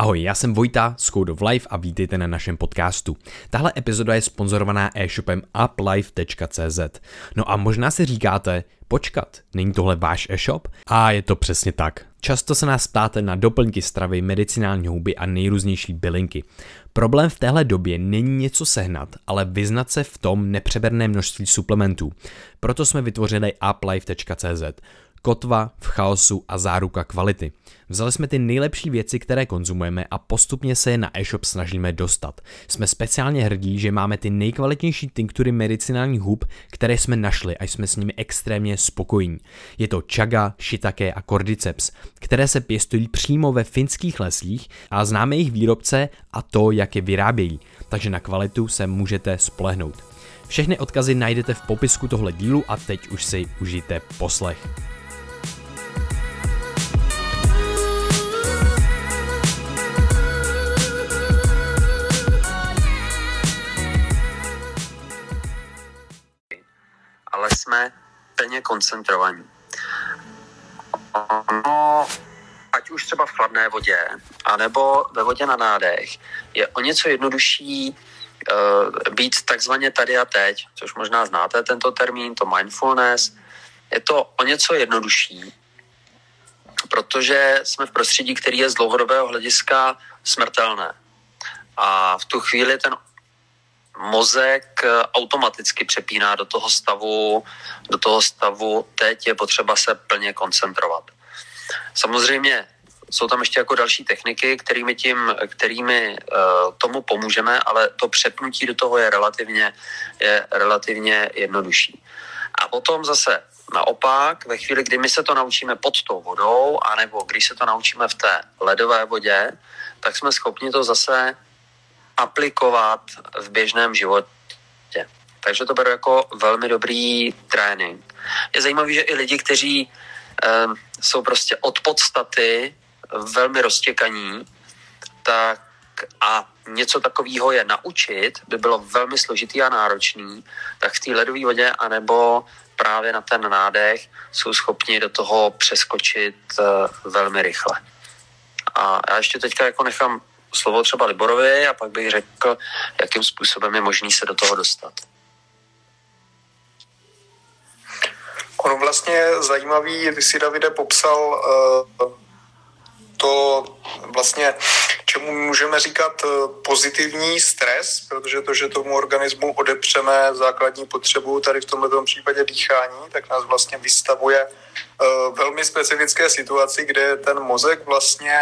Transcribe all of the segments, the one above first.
Ahoj, já jsem Vojta z Code of Life a vítejte na našem podcastu. Tahle epizoda je sponzorovaná e-shopem uplife.cz. No a možná si říkáte, počkat, není tohle váš e-shop? A je to přesně tak. Často se nás ptáte na doplňky stravy, medicinální houby a nejrůznější bylinky. Problém v téhle době není něco sehnat, ale vyznat se v tom nepřeberné množství suplementů. Proto jsme vytvořili uplife.cz. Kotva v chaosu a záruka kvality. Vzali jsme ty nejlepší věci, které konzumujeme a postupně se je na e-shop snažíme dostat. Jsme speciálně hrdí, že máme ty nejkvalitnější tinktury medicinálních hub, které jsme našli a jsme s nimi extrémně spokojení. Je to Chaga, Shitake a Cordyceps, které se pěstují přímo ve finských lesích a známe jejich výrobce a to, jak je vyrábějí, takže na kvalitu se můžete spolehnout. Všechny odkazy najdete v popisku tohle dílu a teď už si užijte poslech. Ale jsme plně koncentrovaní. Ono, ať už třeba v chladné vodě, anebo ve vodě na nádech, je o něco jednodušší být takzvaně tady a teď, což možná znáte tento termín, to mindfulness. Je to o něco jednodušší, protože jsme v prostředí, které je z dlouhodobého hlediska smrtelné. A v tu chvíli ten mozek automaticky přepíná do toho stavu teď je potřeba se plně koncentrovat. Samozřejmě jsou tam ještě jako další techniky, kterými tomu pomůžeme, ale to přepnutí do toho je relativně jednodušší. A potom zase naopak, ve chvíli, kdy my se to naučíme pod tou vodou, anebo když se to naučíme v té ledové vodě, tak jsme schopni to zase aplikovat v běžném životě. Takže to beru jako velmi dobrý trénink. Je zajímavé, že i lidi, kteří jsou prostě od podstaty velmi roztěkaní, tak a něco takového je naučit, by bylo velmi složitý a náročný, tak v té ledové vodě anebo právě na ten nádech jsou schopni do toho přeskočit velmi rychle. A já ještě teďka jako nechám slovo třeba Liborovi a pak bych řekl, jakým způsobem je možný se do toho dostat. Ono vlastně zajímavý, ty si, Davide, popsal to vlastně, čemu můžeme říkat pozitivní stres, protože to, že tomu organismu odepřeme základní potřebu, tady v tomto případě dýchání, tak nás vlastně vystavuje velmi specifické situaci, kde ten mozek vlastně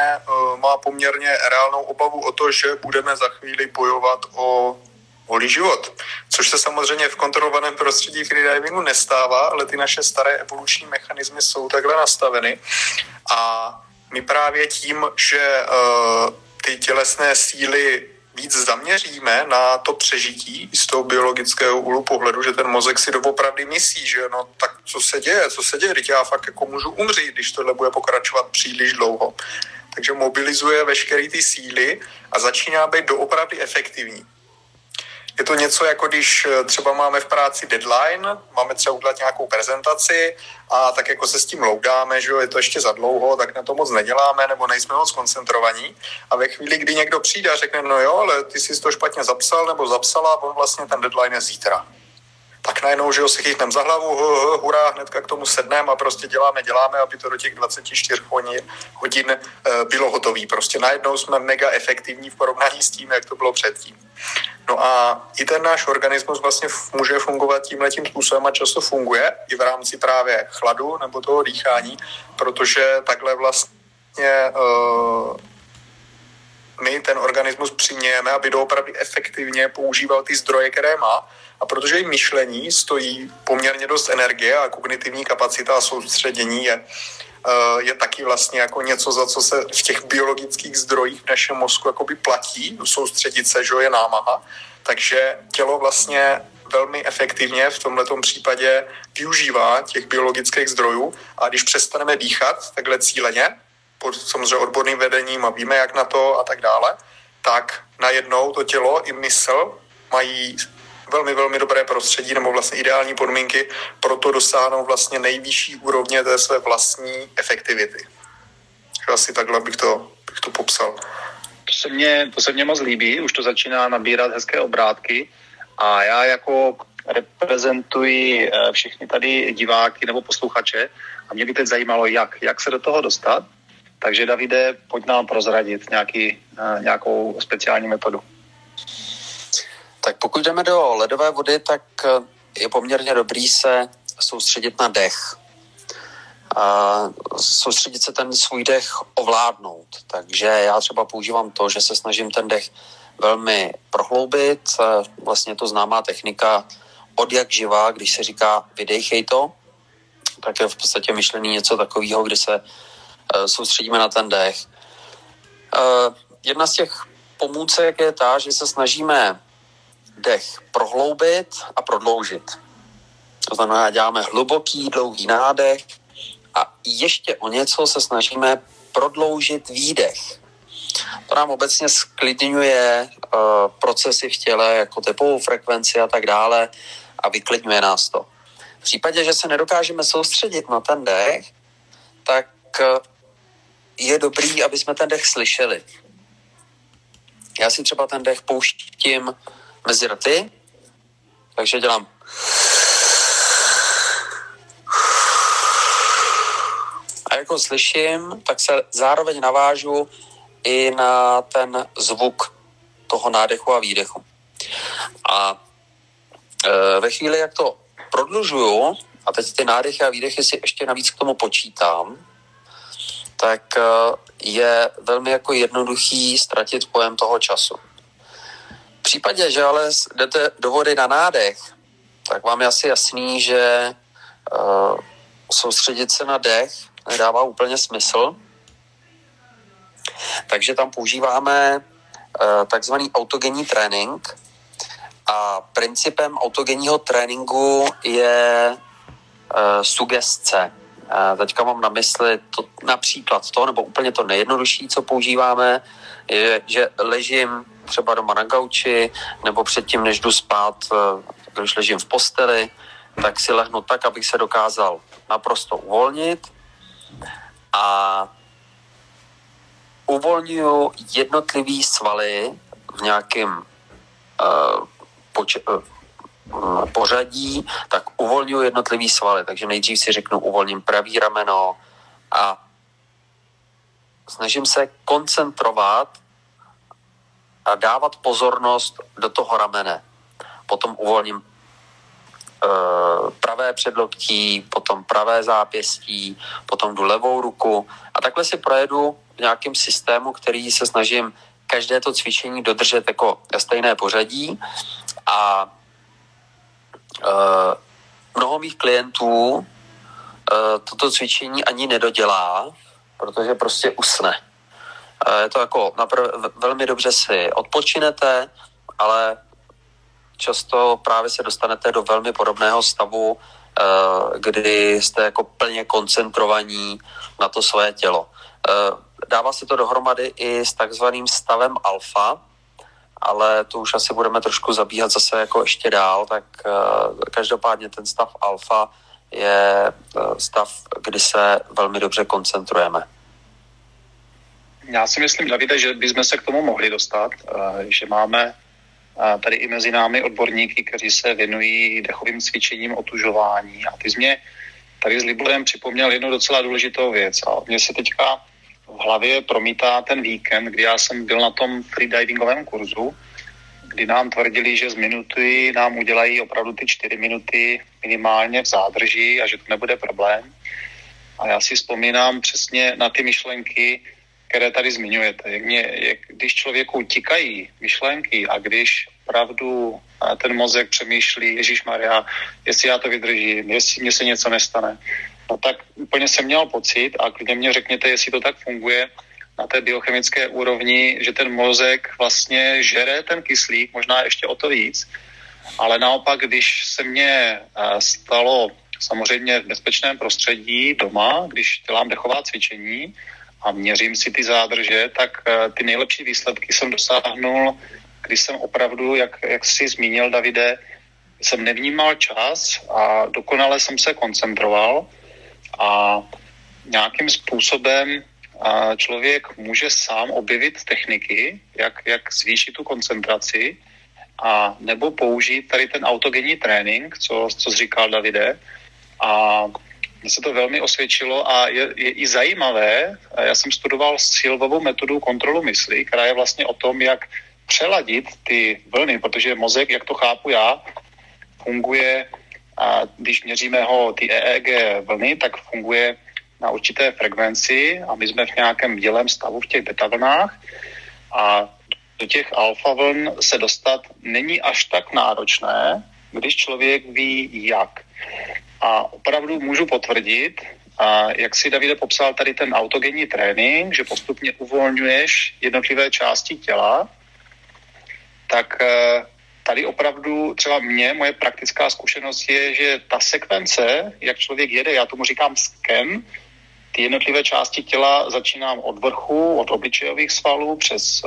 má poměrně reálnou obavu o to, že budeme za chvíli bojovat o holý život, což se samozřejmě v kontrolovaném prostředí freedivingu nestává, ale ty naše staré evoluční mechanismy jsou takhle nastaveny a my právě tím, že ty tělesné síly víc zaměříme na to přežití z toho biologického úhlu pohledu, že ten mozek si doopravdy myslí, že no tak co se děje, teď já fakt jako můžu umřít, když tohle bude pokračovat příliš dlouho. Takže mobilizuje veškeré ty síly a začíná být doopravdy efektivní. Je to něco, jako když třeba máme v práci deadline, máme třeba udělat nějakou prezentaci a tak jako se s tím loudáme, že jo, je to ještě za dlouho, tak na to moc neděláme nebo nejsme moc koncentrovaní. A ve chvíli, kdy někdo přijde a řekne, no jo, ale ty jsi to špatně zapsal nebo zapsala, on vlastně ten deadline je zítra. Tak najednou, že jo, se chytneme za hlavu, hurá, hnedka k tomu sedneme a prostě děláme, aby to do těch 24 hodin bylo hotový. Prostě najednou jsme mega efektivní v porovnání s tím, jak to bylo předtím. No a i ten náš organismus vlastně může fungovat tímhletím způsobem a často funguje i v rámci právě chladu nebo toho dýchání, protože takhle vlastně my ten organismus přimějeme, aby doopravdy efektivně používal ty zdroje, které má. A protože i myšlení stojí poměrně dost energie a kognitivní kapacita a soustředění je taky vlastně jako něco, za co se v těch biologických zdrojích v našem mozku jakoby platí, soustředit se, že je námaha. Takže tělo vlastně velmi efektivně v tomhletom případě využívá těch biologických zdrojů a když přestaneme dýchat takhle cíleně, pod samozřejmě odborným vedením a víme, jak na to a tak dále, tak najednou to tělo i mysl mají velmi, velmi dobré prostředí nebo vlastně ideální podmínky, proto dosáhnou vlastně nejvyšší úrovně té své vlastní efektivity. Asi takhle bych to popsal. to se mně moc líbí, už to začíná nabírat hezké obrátky a já jako reprezentuji všechny tady diváky nebo posluchače a mě by teď zajímalo, jak se do toho dostat. Takže Davide, pojď nám prozradit nějakou speciální metodu. Tak pokud jdeme do ledové vody, tak je poměrně dobrý se soustředit na dech. A soustředit se ten svůj dech ovládnout. Takže já třeba používám to, že se snažím ten dech velmi prohloubit. Vlastně je to známá technika od jak živá, když se říká vydejchej to, tak je v podstatě myšlený něco takového, kdy se soustředíme na ten dech. Jedna z těch pomůcek je ta, že se snažíme dech prohloubit a prodloužit. To znamená, děláme hluboký, dlouhý nádech a ještě o něco se snažíme prodloužit výdech. To nám obecně sklidňuje procesy v těle, jako tepovou frekvenci a tak dále a vyklidňuje nás to. V případě, že se nedokážeme soustředit na ten dech, tak je dobrý, aby jsme ten dech slyšeli. Já si třeba ten dech pouštím mezi rty, takže dělám a jako slyším, tak se zároveň navážu i na ten zvuk toho nádechu a výdechu. A ve chvíli, jak to prodlužuju, a teď ty nádechy a výdechy si ještě navíc k tomu počítám, tak je velmi jako jednoduchý ztratit pojem toho času. V případě, že ale jdete do vody na nádech, tak vám je asi jasný, že soustředit se na dech nedává úplně smysl. Takže tam používáme takzvaný autogenní trénink a principem autogenního tréninku je sugestce. Teďka mám na mysli to, například to, nebo úplně to nejjednodušší, co používáme, je, že ležím třeba doma na gauči, nebo předtím, než jdu spát, když ležím v posteli, tak si lehnu tak, abych se dokázal naprosto uvolnit a uvolňuju jednotlivý svaly v nějakém pořadí, tak uvolňuji jednotlivý svaly. Takže nejdřív si řeknu, uvolním pravý rameno a snažím se koncentrovat a dávat pozornost do toho ramene. Potom uvolním pravé předloktí, potom pravé zápěstí, potom jdu levou ruku a takhle si projedu v nějakém systému, který se snažím každé to cvičení dodržet jako stejné pořadí a mnoho mých klientů toto cvičení ani nedodělá, protože prostě usne. Je to jako velmi dobře si odpočinete, ale často právě se dostanete do velmi podobného stavu, kdy jste jako plně koncentrovaní na to svoje tělo. Dává se to dohromady i s takzvaným stavem alfa, ale to už asi budeme trošku zabíhat zase jako ještě dál, tak každopádně ten stav alfa je stav, kdy se velmi dobře koncentrujeme. Já si myslím, Davide, že bychom se k tomu mohli dostat, že máme tady i mezi námi odborníky, kteří se věnují dechovým cvičením otužování. A ty jsi mě tady s Liborem připomněl jednu docela důležitou věc. A mě se teďka v hlavě promítá ten víkend, kdy já jsem byl na tom freedivingovém kurzu, kdy nám tvrdili, že z minuty nám udělají opravdu ty 4 minuty minimálně v zádrži a že to nebude problém. A já si vzpomínám přesně na ty myšlenky, které tady zmiňujete. Když člověku tikají myšlenky a když opravdu ten mozek přemýšlí, ježišmarja, jestli já to vydržím, jestli mně se něco nestane, no tak úplně jsem měl pocit, a klidně mě řekněte, jestli to tak funguje na té biochemické úrovni, že ten mozek vlastně žere ten kyslík, možná ještě o to víc, ale naopak, když se mě stalo samozřejmě v bezpečném prostředí doma, když dělám dechová cvičení a měřím si ty zádrže, tak ty nejlepší výsledky jsem dosáhnul, když jsem opravdu, jak jsi zmínil, Davide, jsem nevnímal čas a dokonale jsem se koncentroval. A nějakým způsobem a člověk může sám objevit techniky, jak zvýšit tu koncentraci a nebo použít tady ten autogenní trénink, co jsi říkal, Davide. A mně se to velmi osvědčilo a je i zajímavé, já jsem studoval Silvovou metodu kontrolu mysli, která je vlastně o tom, jak přeladit ty vlny, protože mozek, jak to chápu já, funguje, a když měříme ho ty EEG vlny, tak funguje na určité frekvenci a my jsme v nějakém bílém stavu v těch beta vlnách a do těch alfa vln se dostat není až tak náročné, když člověk ví jak. A opravdu můžu potvrdit, a jak si Davide popsal tady ten autogenní trénink, že postupně uvolňuješ jednotlivé části těla, tak tady opravdu třeba moje praktická zkušenost je, že ta sekvence, jak člověk jede, já tomu říkám sken, ty jednotlivé části těla začínám od vrchu, od obličejových svalů přes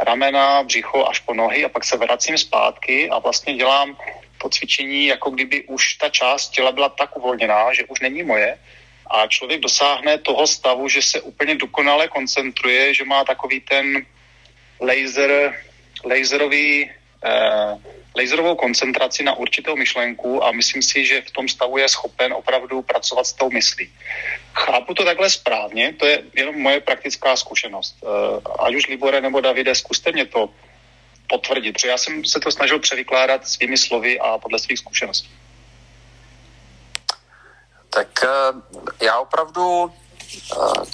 ramena, břicho až po nohy a pak se vracím zpátky a vlastně dělám to cvičení, jako kdyby už ta část těla byla tak uvolněná, že už není moje a člověk dosáhne toho stavu, že se úplně dokonale koncentruje, že má takový ten laserovou koncentraci na určitou myšlenku a myslím si, že v tom stavu je schopen opravdu pracovat s tou myslí. Chápu to takhle správně, to je jenom moje praktická zkušenost. Ať už Libore nebo Davide, zkuste mě to potvrdit, protože já jsem se to snažil převykládat svými slovy a podle svých zkušeností. Tak já opravdu,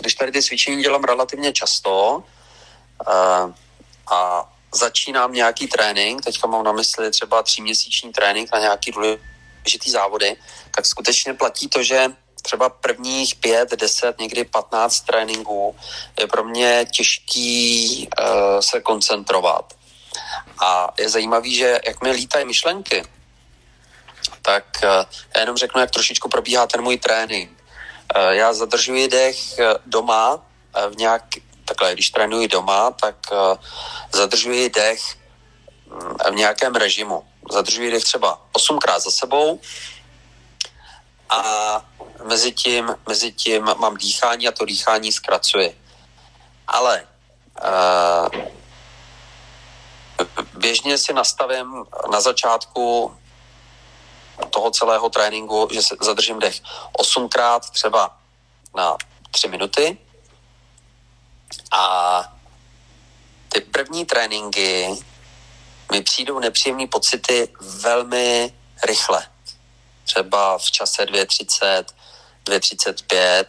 když tady ty cvičení dělám relativně často a začínám nějaký trénink, teďka mám na mysli třeba 3měsíční trénink na nějaký důležitý závody, tak skutečně platí to, že třeba prvních 5, 10, někdy 15 tréninků je pro mě těžký se koncentrovat. A je zajímavý, že jak mi lítají myšlenky, tak já jenom řeknu, jak trošičku probíhá ten můj trénink. Já zadržuji dech doma v nějaký takhle, když trénuji doma, tak zadržuji dech v nějakém režimu. Zadržuji dech třeba 8krát za sebou a mezi tím mám dýchání a to dýchání zkracuji. Ale běžně si nastavím na začátku toho celého tréninku, že zadržím dech 8krát třeba na 3 minuty. A ty první tréninky mi přijdou nepříjemné pocity velmi rychle. Třeba v čase 2.30, 2.35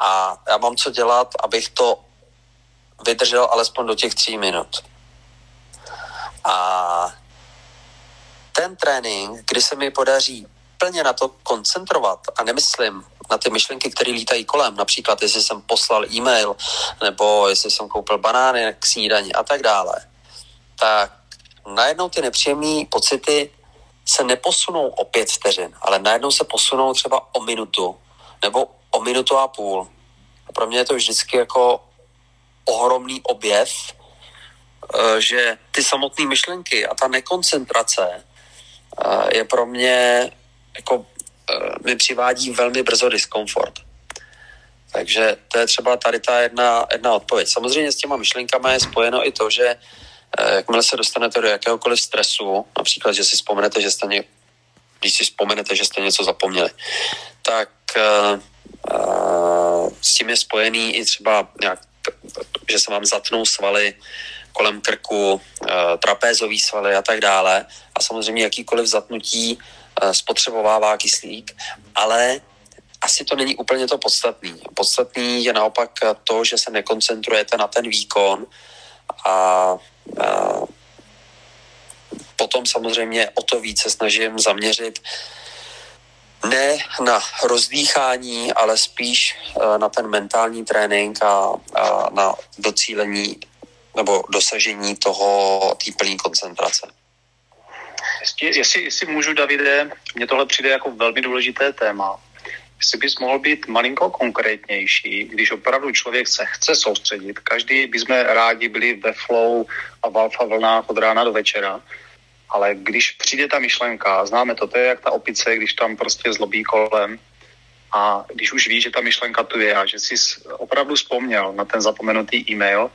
a já mám co dělat, abych to vydržel alespoň do těch 3 minut. A ten trénink, kdy se mi podaří plně na to koncentrovat a nemyslím na ty myšlenky, které lítají kolem, například jestli jsem poslal e-mail, nebo jestli jsem koupil banány k snídani a tak dále, tak najednou ty nepříjemné pocity se neposunou o 5 vteřin, ale najednou se posunou třeba o minutu, nebo o minutu a půl. A pro mě je to vždycky jako ohromný objev, že ty samotné myšlenky a ta nekoncentrace je pro mě jako mi přivádí velmi brzo diskomfort. Takže to je třeba tady ta jedna odpověď. Samozřejmě s těma myšlenkama je spojeno i to, že jakmile se dostanete do jakéhokoliv stresu, například, že si vzpomenete, že jste něco zapomněli, tak s tím je spojený i třeba nějak, že se vám zatnou svaly kolem krku, trapézový svaly a tak dále. A samozřejmě jakýkoliv zatnutí spotřebovává kyslík, ale asi to není úplně to podstatný. Podstatný je naopak to, že se nekoncentrujete na ten výkon a potom samozřejmě o to více snažím zaměřit ne na rozdýchání, ale spíš na ten mentální trénink a na docílení nebo dosažení té plné koncentrace. Jestli můžu, Davide, mně tohle přijde jako velmi důležité téma. Jestli bys mohl být malinko konkrétnější, když opravdu člověk se chce soustředit, každý bychom rádi byli ve flow a v alfa vlnách od rána do večera, ale když přijde ta myšlenka, známe to je jak ta opice, když tam prostě zlobí kolem A když už víš, že ta myšlenka tu je a že jsi opravdu vzpomněl na ten zapomenutý e-mail,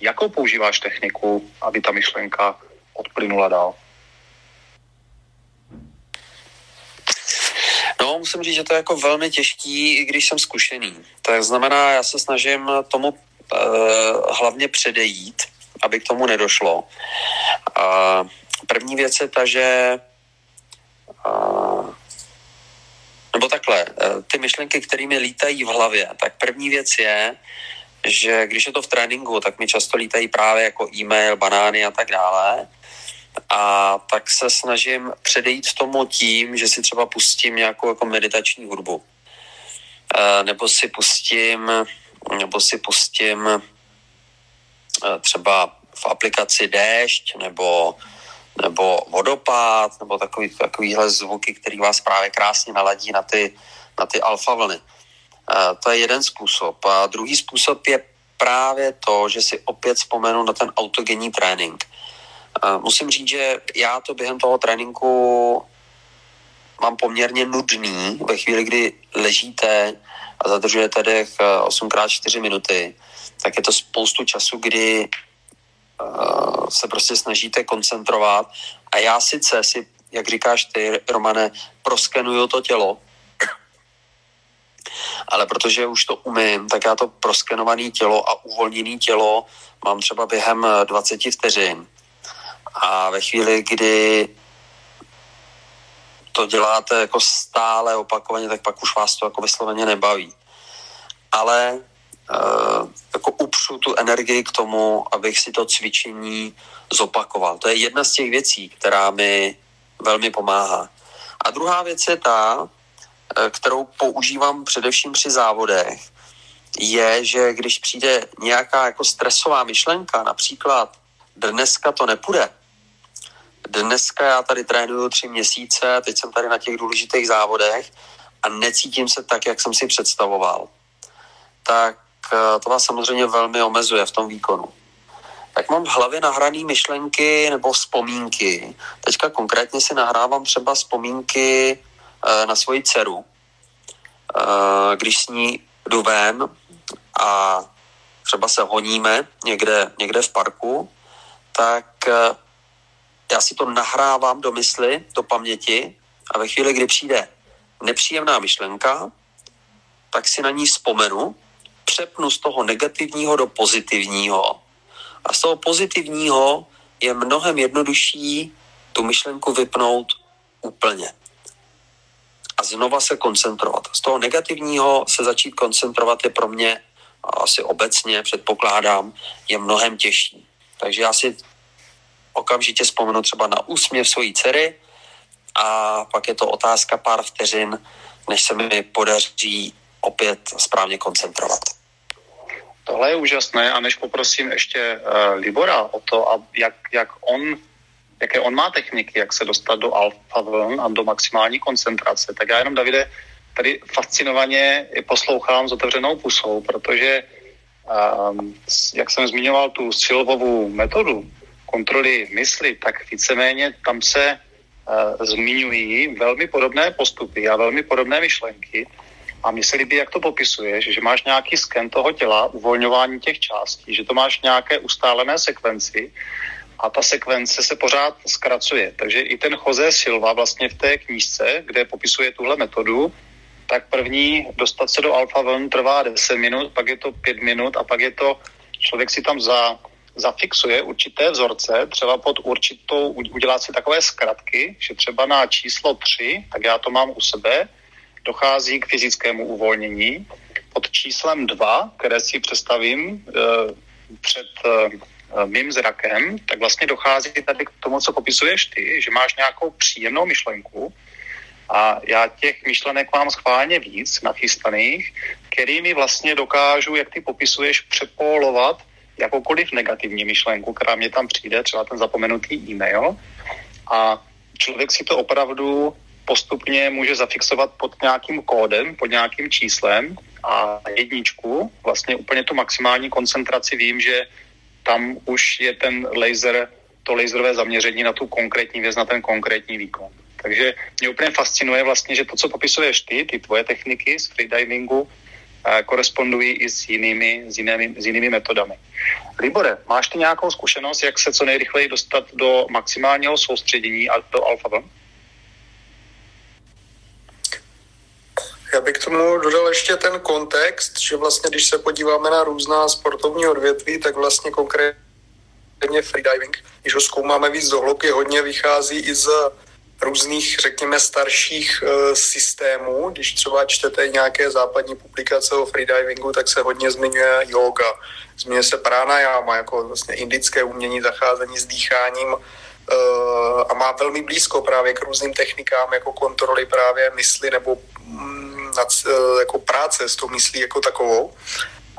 jakou používáš techniku, aby ta myšlenka odplynula dál? No, musím říct, že to je jako velmi těžký, i když jsem zkušený. To znamená, já se snažím tomu hlavně předejít, aby k tomu nedošlo. První věc je ta, že nebo takhle, ty myšlenky, kterými lítají v hlavě, tak první věc je, že když je to v tréninku, tak mi často lítají právě jako e-mail, banány a tak dále. A tak se snažím předejít tomu tím, že si třeba pustím nějakou jako meditační hudbu. Nebo si pustím třeba v aplikaci déšť, nebo vodopád, nebo takovýhle zvuky, který vás právě krásně naladí na ty alfa vlny. To je jeden způsob. A druhý způsob je právě to, že si opět vzpomenu na ten autogenní trénink. Musím říct, že já to během toho tréninku mám poměrně nudný ve chvíli, kdy ležíte a zadržujete dech 8x4 minuty, tak je to spoustu času, kdy se prostě snažíte koncentrovat a já sice si, jak říkáš ty, Romane, proskenuju to tělo, ale protože už to umím, tak já to proskenované tělo a uvolněné tělo mám třeba během 20 vteřin. A ve chvíli, kdy to děláte jako stále opakovaně, tak pak už vás to jako vysloveně nebaví. Ale jako upřu tu energii k tomu, abych si to cvičení zopakoval. To je jedna z těch věcí, která mi velmi pomáhá. A druhá věc je ta, kterou používám především při závodech, je, že když přijde nějaká jako stresová myšlenka, například dneska to nepůjde, dneska já tady trénuju 3 měsíce, teď jsem tady na těch důležitých závodech a necítím se tak, jak jsem si představoval, tak to vás samozřejmě velmi omezuje v tom výkonu. Tak mám v hlavě nahrané myšlenky nebo vzpomínky. Teďka konkrétně si nahrávám třeba vzpomínky na svoji dceru, když s ní jdu ven a třeba se honíme někde v parku, tak já si to nahrávám do mysli, do paměti a ve chvíli, kdy přijde nepříjemná myšlenka, tak si na ní vzpomenu, přepnu z toho negativního do pozitivního a z toho pozitivního je mnohem jednodušší tu myšlenku vypnout úplně a znova se koncentrovat. Z toho negativního se začít koncentrovat je pro mě, asi obecně předpokládám, je mnohem těžší. Takže já si okamžitě vzpomenu třeba na úsměv své dcery a pak je to otázka pár vteřin, než se mi podaří opět správně koncentrovat. Tohle je úžasné a než poprosím ještě Libora o to, jaké on má techniky, jak se dostat do alfa vln a do maximální koncentrace, tak já jenom, Davide, tady fascinovaně poslouchám s otevřenou pusou, protože jak jsem zmiňoval tu Silvovu metodu kontroly mysli, tak víceméně tam se zmiňují velmi podobné postupy a velmi podobné myšlenky. A mně se líbí, jak to popisuješ, že máš nějaký sken toho těla, uvolňování těch částí, že to máš nějaké ustálené sekvenci a ta sekvence se pořád zkracuje. Takže i ten José Silva vlastně v té knížce, kde popisuje tuhle metodu, tak první dostat se do alfa vln trvá 10 minut, pak je to 5 minut a pak je to, člověk si tam zafixuje určité vzorce, třeba pod určitou, udělá si takové zkratky, že třeba na číslo 3, tak já to mám u sebe, dochází k fyzickému uvolnění. Pod číslem 2, které si představím před mým zrakem, tak vlastně dochází tady k tomu, co popisuješ ty, že máš nějakou příjemnou myšlenku a já těch myšlenek mám schválně víc nachystaných, kterými vlastně dokážu, jak ty popisuješ, přepolovat jakoukoliv negativní myšlenku, která mě tam přijde, třeba ten zapomenutý e-mail a člověk si to opravdu postupně může zafixovat pod nějakým kódem, pod nějakým číslem a jedničku, vlastně úplně tu maximální koncentraci vím, že tam už je ten laser, to laserové zaměření na tu konkrétní věc, na ten konkrétní výkon. Takže mě úplně fascinuje vlastně, že to, co popisuješ ty tvoje techniky z freedivingu, korespondují i s jinými metodami. Libore, máš ty nějakou zkušenost, jak se co nejrychleji dostat do maximálního soustředění a do alfa vln? Já bych k tomu dodal ještě ten kontext, že vlastně, když se podíváme na různá sportovní odvětví, tak vlastně konkrétně freediving, když ho zkoumáme víc do hloubky, hodně vychází i z různých, řekněme, starších systémů. Když třeba čtete nějaké západní publikace o freedivingu, tak se hodně zmiňuje yoga. Zmiňuje se pranajáma, jako vlastně indické umění zacházení s dýcháním a má velmi blízko právě k různým technikám, jako kontroly právě mysli nebo jako práce s tou myslí jako takovou.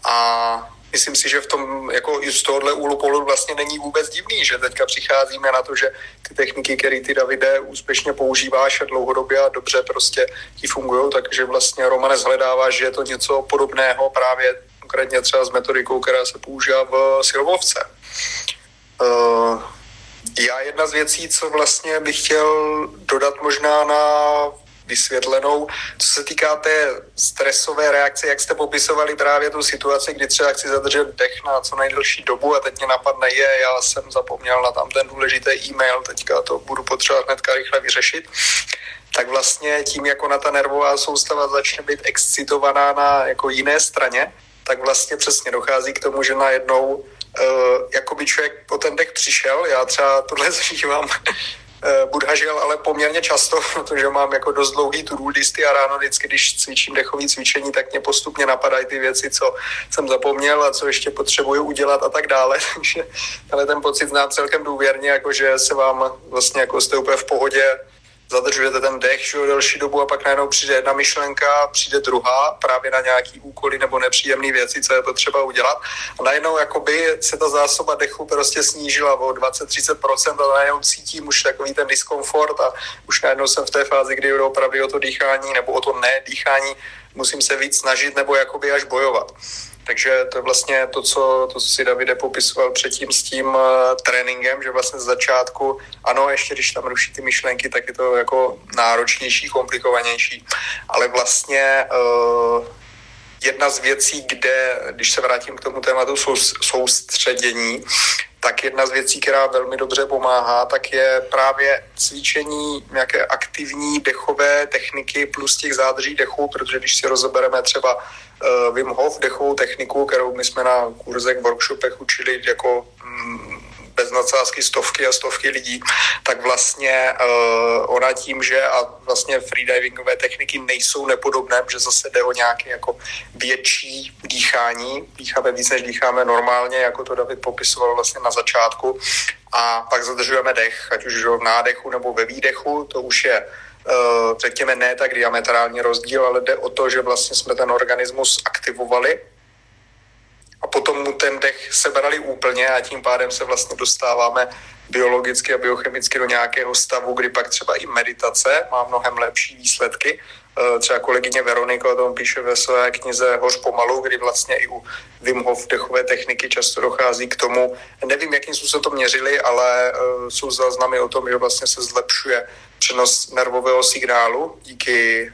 A myslím si, že v tom, jako i z tohohle úhlu pohledu vlastně není vůbec divný, že teďka přicházíme na to, že ty techniky, které ty, Davide, úspěšně používáš a dlouhodobě a dobře prostě ti fungují, takže vlastně, Romane, zhledáváš, že je to něco podobného právě konkrétně třeba s metodikou, která se používá v silovce. Já jedna z věcí, co vlastně bych chtěl dodat možná na vysvětlenou, co se týká té stresové reakce, jak jste popisovali právě tu situaci, kdy třeba chci zadržet dech na co nejdelší dobu a teď mě napadne, já jsem zapomněl na tam ten důležitý e-mail, teďka to budu potřebovat hnedka rychle vyřešit, tak vlastně tím, jako na ta nervová soustava začne být excitovaná na jako jiné straně, tak vlastně přesně dochází k tomu, že najednou jakoby člověk po ten dech přišel, já třeba tohle zažívám, Buddha žil, ale poměrně často, protože mám jako dost dlouhý to-do listy a ráno vždycky, když cvičím dechové cvičení, tak mě postupně napadají ty věci, co jsem zapomněl a co ještě potřebuju udělat a tak dále. Takže ale ten pocit znám celkem důvěrně, jakože se vám vlastně jako jste úplně v pohodě, zadržujete ten dech delší dobu a pak najednou přijde jedna myšlenka, přijde druhá právě na nějaký úkoly nebo nepříjemné věci, co je potřeba udělat. A najednou jakoby se ta zásoba dechu prostě snížila o 20-30% a najednou cítím už takový ten diskomfort a už najednou jsem v té fázi, kdy jdu opravdu o to dýchání nebo o to nedýchání, musím se víc snažit nebo jakoby až bojovat. Takže to je vlastně to, co si Davide popisoval předtím s tím tréninkem, že vlastně z začátku, ano, ještě když tam ruší ty myšlenky, tak je to jako náročnější, komplikovanější. Ale vlastně jedna z věcí, kde, když se vrátím k tomu tématu soustředění, tak jedna z věcí, která velmi dobře pomáhá, tak je právě cvičení nějaké aktivní dechové techniky plus těch zádrží dechů, protože když si rozebereme třeba Wim Hof dechovou techniku, kterou my jsme na kurzech, workshopech učili jako bez nadsázky stovky a stovky lidí, tak vlastně ona tím, že a vlastně freedivingové techniky nejsou nepodobné, že zase jde o nějaké jako větší dýchání, dýcháme víc, než dýcháme normálně, jako to David popisoval vlastně na začátku, a pak zadržujeme dech, ať už v nádechu nebo ve výdechu, to už je řekněme ne tak diametrální rozdíl, ale jde o to, že vlastně jsme ten organismus aktivovali a potom mu ten dech sebrali úplně a tím pádem se vlastně dostáváme biologicky a biochemicky do nějakého stavu, kdy pak třeba i meditace má mnohem lepší výsledky. Třeba kolegyně Veronika o tom píše ve své knize Hoř pomalu, kdy vlastně i u Wim Hof dechové techniky často dochází k tomu, nevím, jakým způsobem to měřili, ale jsou záznamy o tom, že vlastně se zlepšuje přenos nervového signálu díky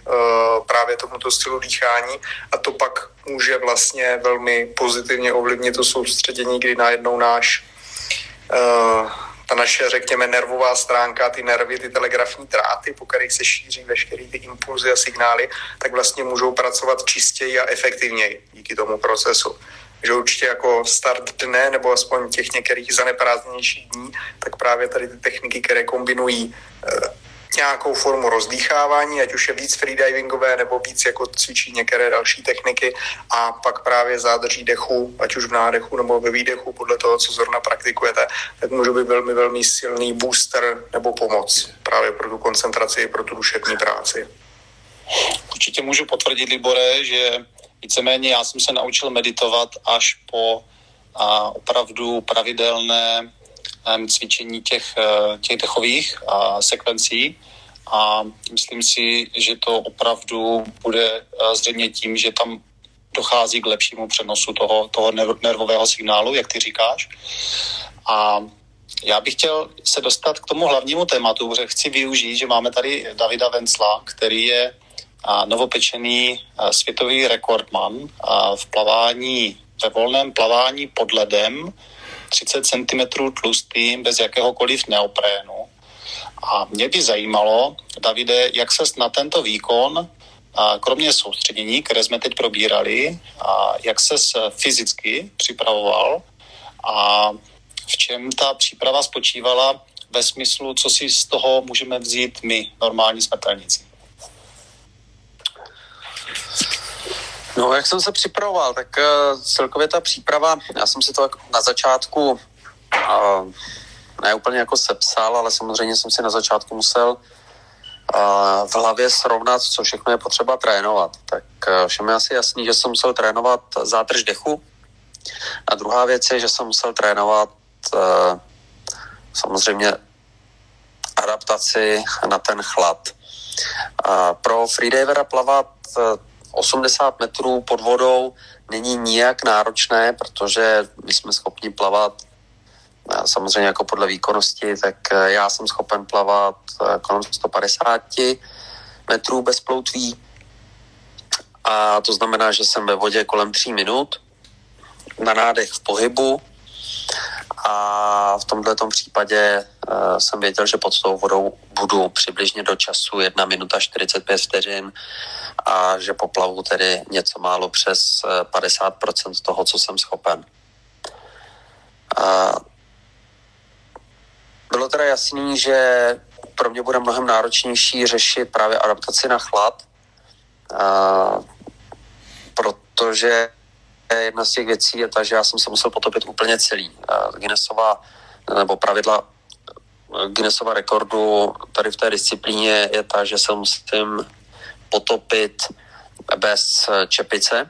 právě tomuto stylu dýchání a to pak může vlastně velmi pozitivně ovlivnit to soustředění, kdy najednou ta naše, řekněme, nervová stránka, ty nervy, ty telegrafní dráty, po kterých se šíří veškeré ty impulzy a signály, tak vlastně můžou pracovat čistěji a efektivněji díky tomu procesu. Takže určitě jako start dne, nebo aspoň těch některých zaneprázdnějších dní, tak právě tady ty techniky, které kombinují nějakou formu rozdýchávání, ať už je víc freedivingové, nebo víc jako cvičí některé další techniky a pak právě zádrží dechu, ať už v nádechu nebo ve výdechu, podle toho, co zrovna praktikujete, tak může být velmi, velmi silný booster nebo pomoc právě pro tu koncentraci, pro tu duševní práci. Určitě můžu potvrdit, Libore, že víceméně já jsem se naučil meditovat až po opravdu pravidelné cvičení těch dechových sekvencí a myslím si, že to opravdu bude zřejmě tím, že tam dochází k lepšímu přenosu toho nervového signálu, jak ty říkáš. A Já bych chtěl se dostat k tomu hlavnímu tématu, protože chci využít, že máme tady Davida Vencla, který je novopečený světový rekordman v plavání, ve volném plavání pod ledem, 30 cm tlustým, bez jakéhokoliv neoprénu. A mě by zajímalo, Davide, jak ses na tento výkon, kromě soustředění, které jsme teď probírali, jak ses fyzicky připravoval a v čem ta příprava spočívala ve smyslu, co si z toho můžeme vzít my, normální smrtelníci? No, jak jsem se připravoval, tak celkově ta příprava, já jsem si to na začátku ne úplně jako sepsal, ale samozřejmě jsem si na začátku musel v hlavě srovnat, co všechno je potřeba trénovat. Tak všem je asi jasný, že jsem musel trénovat zátrž dechu. A druhá věc je, že jsem musel trénovat samozřejmě adaptaci na ten chlad. Pro freedivera plavat 80 metrů pod vodou není nijak náročné, protože my jsme schopni plavat samozřejmě jako podle výkonnosti, tak já jsem schopen plavat kolem 150 metrů bez ploutví. A to znamená, že jsem ve vodě kolem 3 minut. Na nádech v pohybu a v tomto případě jsem věděl, že pod tou vodou budu přibližně do času 1 minuta 45 vteřin a že poplavu tedy něco málo přes 50% toho, co jsem schopen. Bylo teda jasný, že pro mě bude mnohem náročnější řešit právě adaptaci na chlad, protože jedna z těch věcí je ta, že já jsem se musel potopit úplně celý. Pravidla Guinnessova rekordu tady v té disciplíně je ta, že se musím potopit bez čepice.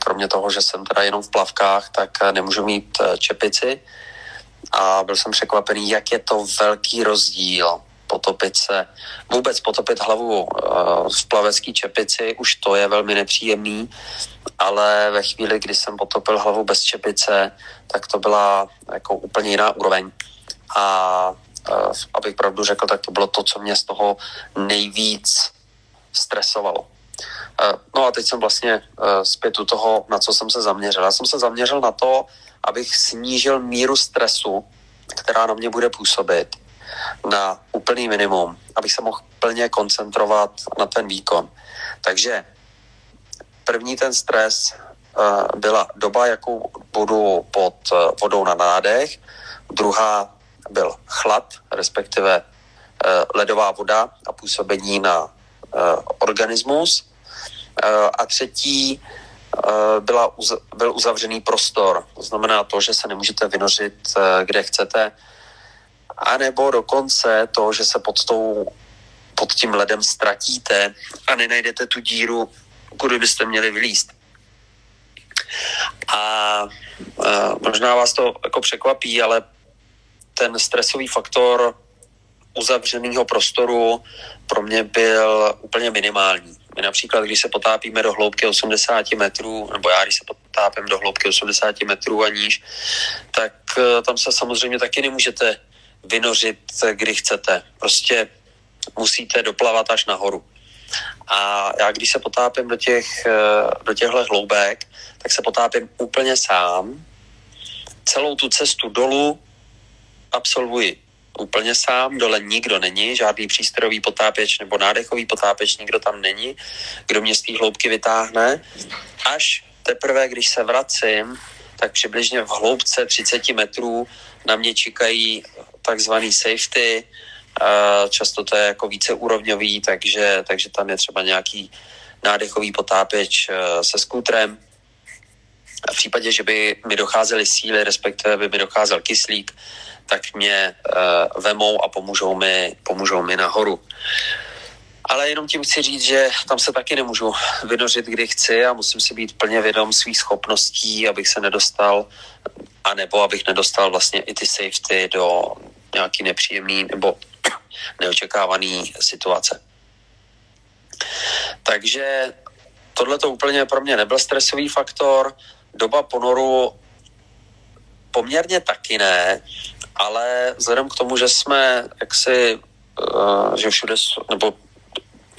Kromě toho, že jsem teda jenom v plavkách, tak nemůžu mít čepici. A byl jsem překvapený, jak je to velký rozdíl potopit hlavu v plavecký čepici, už to je velmi nepříjemný, ale ve chvíli, kdy jsem potopil hlavu bez čepice, tak to byla jako úplně jiná úroveň. A abych pravdu řekl, tak to bylo to, co mě z toho nejvíc stresovalo. No a teď jsem vlastně zpět u toho, na co jsem se zaměřil. Já jsem se zaměřil na to, abych snížil míru stresu, která na mě bude působit, na úplný minimum, abych se mohl plně koncentrovat na ten výkon. Takže první ten stres byla doba, jakou budu pod vodou na nádech, druhá byl chlad, respektive ledová voda a působení na organismus a třetí byl uzavřený prostor. To znamená to, že se nemůžete vynořit, kde chcete, a nebo dokonce to, že se pod tím ledem ztratíte a nenajdete tu díru, kudy byste měli vylízt. A možná vás to jako překvapí, ale ten stresový faktor uzavřeného prostoru pro mě byl úplně minimální. My například, když se potápíme do hloubky 80 metrů, nebo já, když se potápím do hloubky 80 metrů a níž, tak tam se samozřejmě taky nemůžete vynořit, kdy chcete. Prostě musíte doplavat až nahoru. A já, když se potápím do těchto hloubek, tak se potápím úplně sám. Celou tu cestu dolů absolvuji úplně sám. Dole nikdo není, žádný přístrojový potápěč nebo nádechový potápěč, nikdo tam není, kdo mě z té hloubky vytáhne. Až teprve, když se vracím, tak přibližně v hloubce 30 metrů na mě čekají takzvaný safety, často to je jako víceúrovňový, takže tam je třeba nějaký nádechový potápěč se skútrem. V případě, že by mi docházely síly, respektive by mi docházel kyslík, tak mě vemou a pomůžou mi nahoru. Ale jenom tím chci říct, že tam se taky nemůžu vynořit, kdy chci a musím si být plně vědom svých schopností, abych se nedostal, anebo abych nedostal vlastně i ty safety do nějaký nepříjemný nebo neočekávaný situace. Takže tohle to úplně pro mě nebyl stresový faktor. Doba ponoru poměrně taky ne, ale vzhledem k tomu, že jsme jaksi, že všude, nebo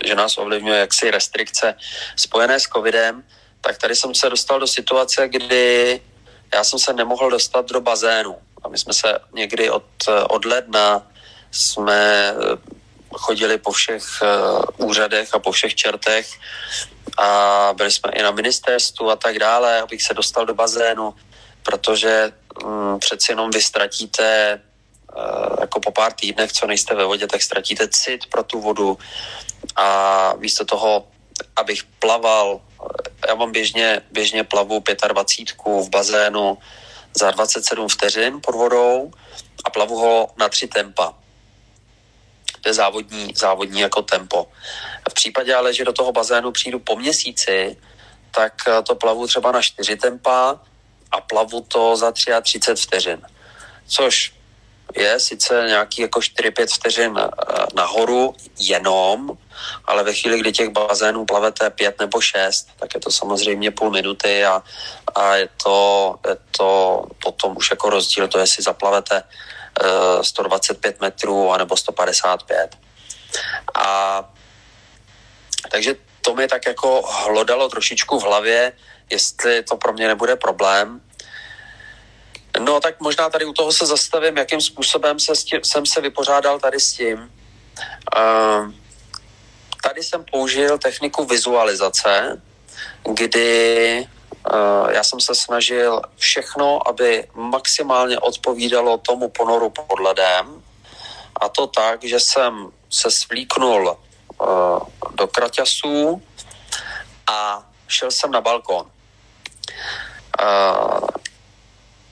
že nás ovlivňuje jaksi restrikce spojené s covidem, tak tady jsem se dostal do situace, kdy já jsem se nemohl dostat do bazénu. A my jsme se někdy od ledna jsme chodili po všech úřadech a po všech čertech a byli jsme i na ministerstvu a tak dále, abych se dostal do bazénu, protože přeci jenom vy ztratíte jako po pár týdnech, co nejste ve vodě, tak ztratíte cit pro tu vodu a místo toho, abych plaval, já mám běžně plavu 25 v bazénu za 27 vteřin pod vodou a plavu ho na 3 tempa. To je závodní jako tempo. V případě ale, že do toho bazénu přijdu po měsíci, tak to plavu třeba na 4 tempa a plavu to za 33 vteřin. Což je sice nějaký jako 4-5 vteřin nahoru jenom, ale ve chvíli, kdy těch bazénů plavete 5 nebo 6, tak je to samozřejmě půl minuty a je to potom už jako rozdíl, to jestli zaplavete 125 metrů anebo 155. A takže to mi tak jako hlodalo trošičku v hlavě, jestli to pro mě nebude problém. No tak možná tady u toho se zastavím, jakým způsobem jsem se vypořádal tady s tím. Tady jsem použil techniku vizualizace, kdy já jsem se snažil všechno, aby maximálně odpovídalo tomu ponoru pod ledem. A to tak, že jsem se svlíknul do kraťasů a šel jsem na balkon.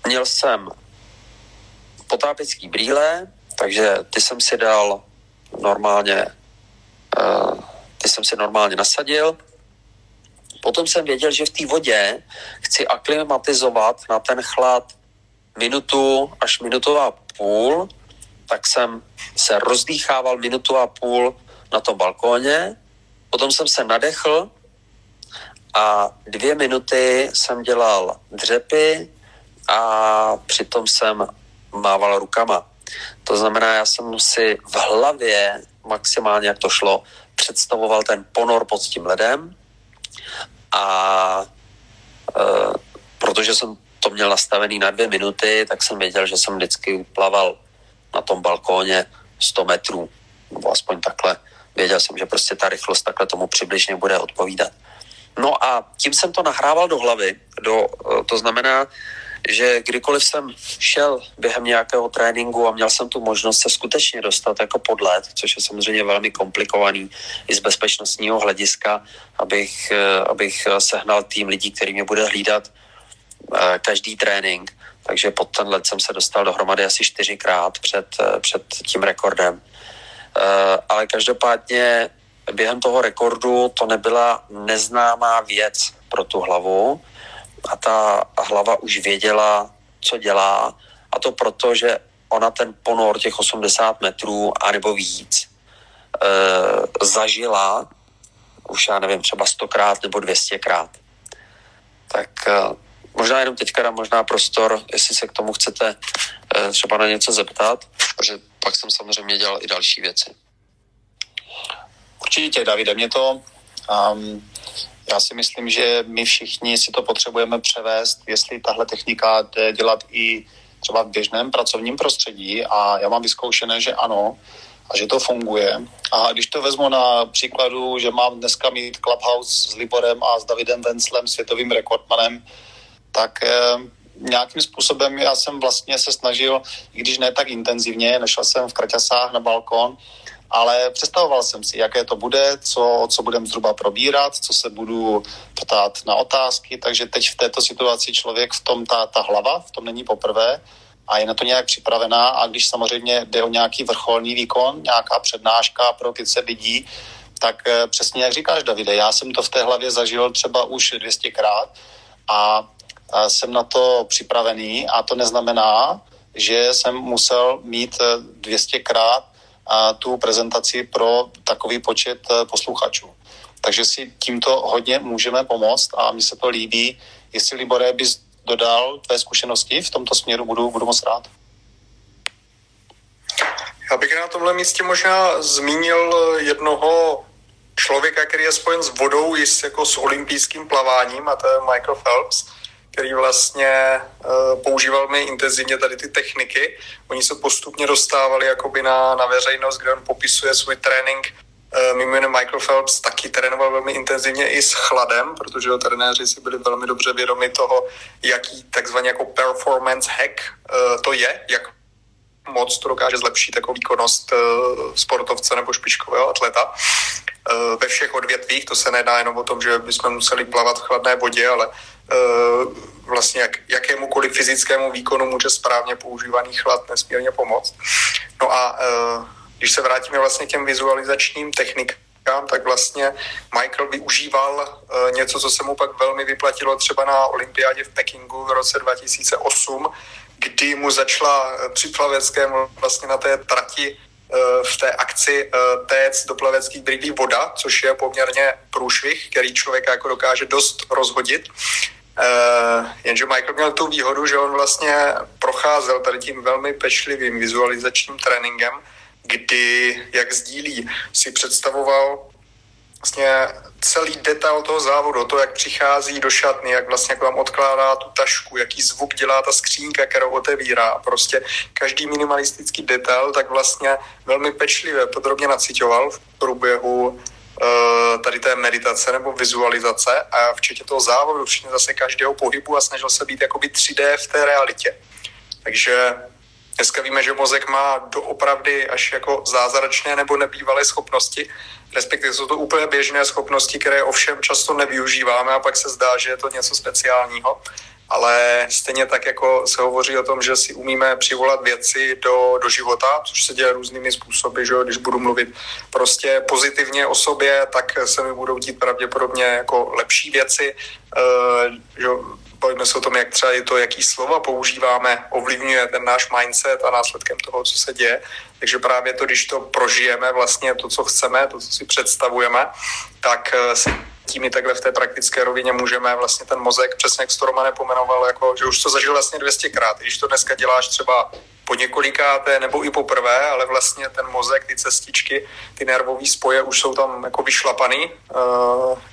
Měl jsem potápěcký brýle, takže ty jsem si dal normálně, nasadil. Potom jsem věděl, že v té vodě chci aklimatizovat na ten chlad 1 až 1,5 minuty, tak jsem se rozdýchával 1,5 minuty na tom balkóně, potom jsem se nadechl a 2 minuty jsem dělal dřepy a přitom jsem mával rukama. To znamená, já jsem si v hlavě maximálně, jak to šlo, představoval ten ponor pod tím ledem a protože jsem to měl nastavený na 2 minuty, tak jsem věděl, že jsem vždycky plaval na tom balkóně 100 metrů, nebo aspoň takhle. Věděl jsem, že prostě ta rychlost takhle tomu přibližně bude odpovídat. No a tím jsem to nahrával do hlavy, to znamená, že kdykoliv jsem šel během nějakého tréninku a měl jsem tu možnost se skutečně dostat jako pod led, což je samozřejmě velmi komplikovaný i z bezpečnostního hlediska, abych sehnal tým lidí, který mě bude hlídat každý trénink. Takže pod ten led jsem se dostal dohromady asi 4krát před tím rekordem. Ale každopádně během toho rekordu to nebyla neznámá věc pro tu hlavu, a ta hlava už věděla, co dělá, a to proto, že ona ten ponor těch 80 metrů anebo víc zažila už, já nevím, třeba 100krát nebo 200krát. Tak možná jenom teďka dám možná prostor, jestli se k tomu chcete třeba na něco zeptat, protože pak jsem samozřejmě dělal i další věci. Určitě, Davide, mě to... Já si myslím, že my všichni si to potřebujeme převést, jestli tahle technika jde dělat i třeba v běžném pracovním prostředí, a já mám vyzkoušené, že ano a že to funguje. A když to vezmu na příkladu, že mám dneska mít Clubhouse s Liborem a s Davidem Venclem, světovým rekordmanem, tak nějakým způsobem já jsem vlastně se snažil, i když ne tak intenzivně, nešel jsem v kraťasách na balkon, ale představoval jsem si, jaké to bude, co budeme zhruba probírat, co se budu ptát na otázky, takže teď v této situaci člověk v tom, ta hlava, v tom není poprvé a je na to nějak připravená, a když samozřejmě jde o nějaký vrcholný výkon, nějaká přednáška pro více lidí, tak přesně jak říkáš, Davide, já jsem to v té hlavě zažil třeba už 200krát a jsem na to připravený, a to neznamená, že jsem musel mít 200krát a tu prezentaci pro takový počet posluchačů. Takže si tímto hodně můžeme pomoct a mi se to líbí. Jestli, Libore, bys dodal tvé zkušenosti v tomto směru, budu moc rád. Já bych na tomhle místě možná zmínil jednoho člověka, který je spojen s vodou i jako s olympijským plaváním, a to je Michael Phelps, který vlastně používal mi intenzivně tady ty techniky. Oni se postupně dostávali jakoby na veřejnost, kde on popisuje svůj trénink. Mimo jiné Michael Phelps taky trénoval velmi intenzivně i s chladem, protože trenéři si byli velmi dobře vědomi toho, jaký takzvaný jako performance hack to je, jak moc to dokáže zlepšit jako výkonnost sportovce nebo špičkového atleta ve všech odvětvích. To se nedá jenom o tom, že bychom museli plavat v chladné vodě, ale vlastně jakémukoliv fyzickému výkonu může správně používaný chlad nesmírně pomoct. No a když se vrátíme vlastně k těm vizualizačním technikám, tak vlastně Michael využíval něco, co se mu pak velmi vyplatilo třeba na olympiádě v Pekingu v roce 2008, kdy mu začala při plaveckém vlastně na té trati v té akci téct do plaveckých brýlí voda, což je poměrně průšvih, který člověka jako dokáže dost rozhodit. Jenže Michael měl tu výhodu, že on vlastně procházel tady tím velmi pečlivým vizualizačním tréninkem, kdy, jak sdílí, si představoval vlastně celý detail toho závodu, to, jak přichází do šatny, jak vlastně jak vám odkládá tu tašku, jaký zvuk dělá ta skřínka, kterou otevírá. Prostě každý minimalistický detail tak vlastně velmi pečlivě podrobně naciťoval v průběhu tady té meditace nebo vizualizace a včetně toho závodu, včetně zase každého pohybu a snažil se být jakoby 3D v té realitě. Takže dneska víme, že mozek má doopravdy až jako zázračné nebo nebývalé schopnosti, respektive jsou to úplně běžné schopnosti, které ovšem často nevyužíváme a pak se zdá, že je to něco speciálního, ale stejně tak, jako se hovoří o tom, že si umíme přivolat věci do života, což se děje různými způsoby, že když budu mluvit prostě pozitivně o sobě, tak se mi budou dít pravděpodobně jako lepší věci, že bavíme se o tom, jak třeba je to, jaký slova používáme, ovlivňuje ten náš mindset a následkem toho, co se děje. Takže právě to, když to prožijeme, vlastně to, co chceme, to, co si představujeme, tak se tím i takhle v té praktické rovině můžeme vlastně ten mozek, přesně jak to Romane pomenoval, jako, že už to zažil vlastně 200krát. Když to dneska děláš třeba po několikáté nebo i poprvé, ale vlastně ten mozek, ty cestičky, ty nervové spoje už jsou tam jako vyšlapaný.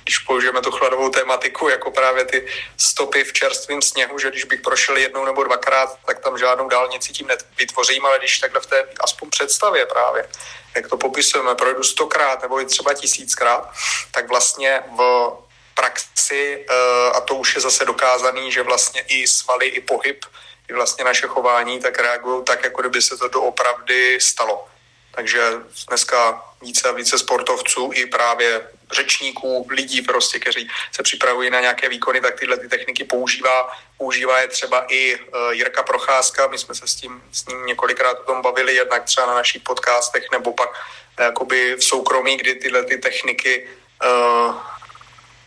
Když použijeme tu chladovou tématiku, jako právě ty stopy v čerstvém sněhu, že když bych prošel jednou nebo dvakrát, tak tam žádnou dálnici tím nevytvořím, ale když takhle v té aspoň představě právě, jak to popisujeme, projdu 100krát nebo i třeba 1000krát, tak vlastně v praxi, a to už je zase dokázaný, že vlastně i svaly, i pohyb, i vlastně naše chování, tak reagují tak, jako kdyby se to doopravdy stalo. Takže dneska více a více sportovců i právě řečníků, lidí prostě, kteří se připravují na nějaké výkony, tak tyhle ty techniky používá. Používá je třeba i Jirka Procházka, my jsme se s ním několikrát o tom bavili, jednak třeba na našich podcastech, nebo pak jakoby v soukromí, kdy tyhle ty techniky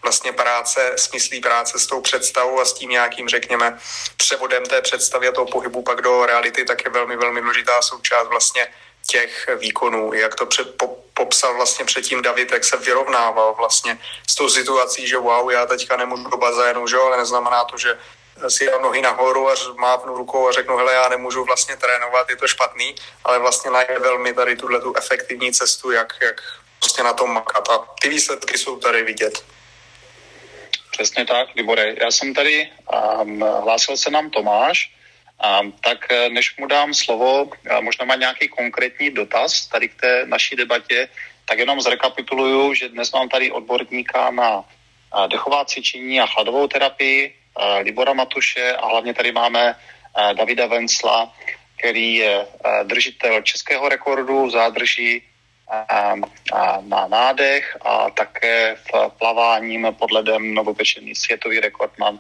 vlastně práce, smyslí práce s tou představou a s tím nějakým, řekněme, převodem té představy a toho pohybu pak do reality, tak je velmi, velmi důležitá součást vlastně těch výkonů. Jak to popsal vlastně předtím David, jak se vyrovnával vlastně s tou situací, že wow, já teďka nemůžu do bazénu, že? Ale neznamená to, že si jel nohy nahoru a mávnu rukou a řeknu, hele, já nemůžu vlastně trénovat, je to špatný, ale vlastně najde velmi tady tu efektivní cestu, jak vlastně na tom makat. A ty výsledky jsou tady vidět. Přesně tak, Libore. Já jsem tady, hlásil se nám Tomáš, tak než mu dám slovo, možná má nějaký konkrétní dotaz tady k té naší debatě, tak jenom zrekapituluju, že dnes mám tady odborníka na dechová cvičení a chladovou terapii, Libora Matuše a hlavně tady máme Davida Vencla, který je držitel českého rekordu v zádrží na nádech a také v plaváním pod ledem novopečený světový rekordman,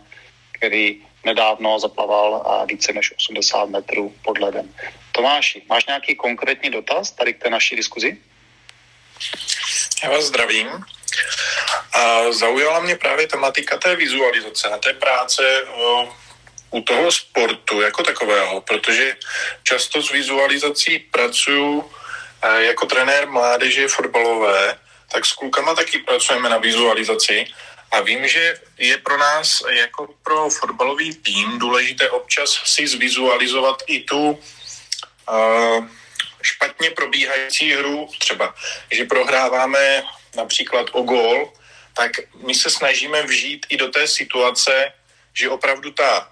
který nedávno zaplaval více než 80 metrů pod ledem. Tomáši, máš nějaký konkrétní dotaz tady k té naší diskuzi? Já vás zdravím. Zaujala mě právě tematika té vizualizace, na té práce u toho sportu jako takového, protože často s vizualizací pracuju jako trenér mládeže fotbalové, tak s klukama taky pracujeme na vizualizaci a vím, že je pro nás jako pro fotbalový tým důležité občas si zvizualizovat i tu špatnou špatně probíhající hru, třeba, že prohráváme například o gól, tak my se snažíme vžít i do té situace, že opravdu ta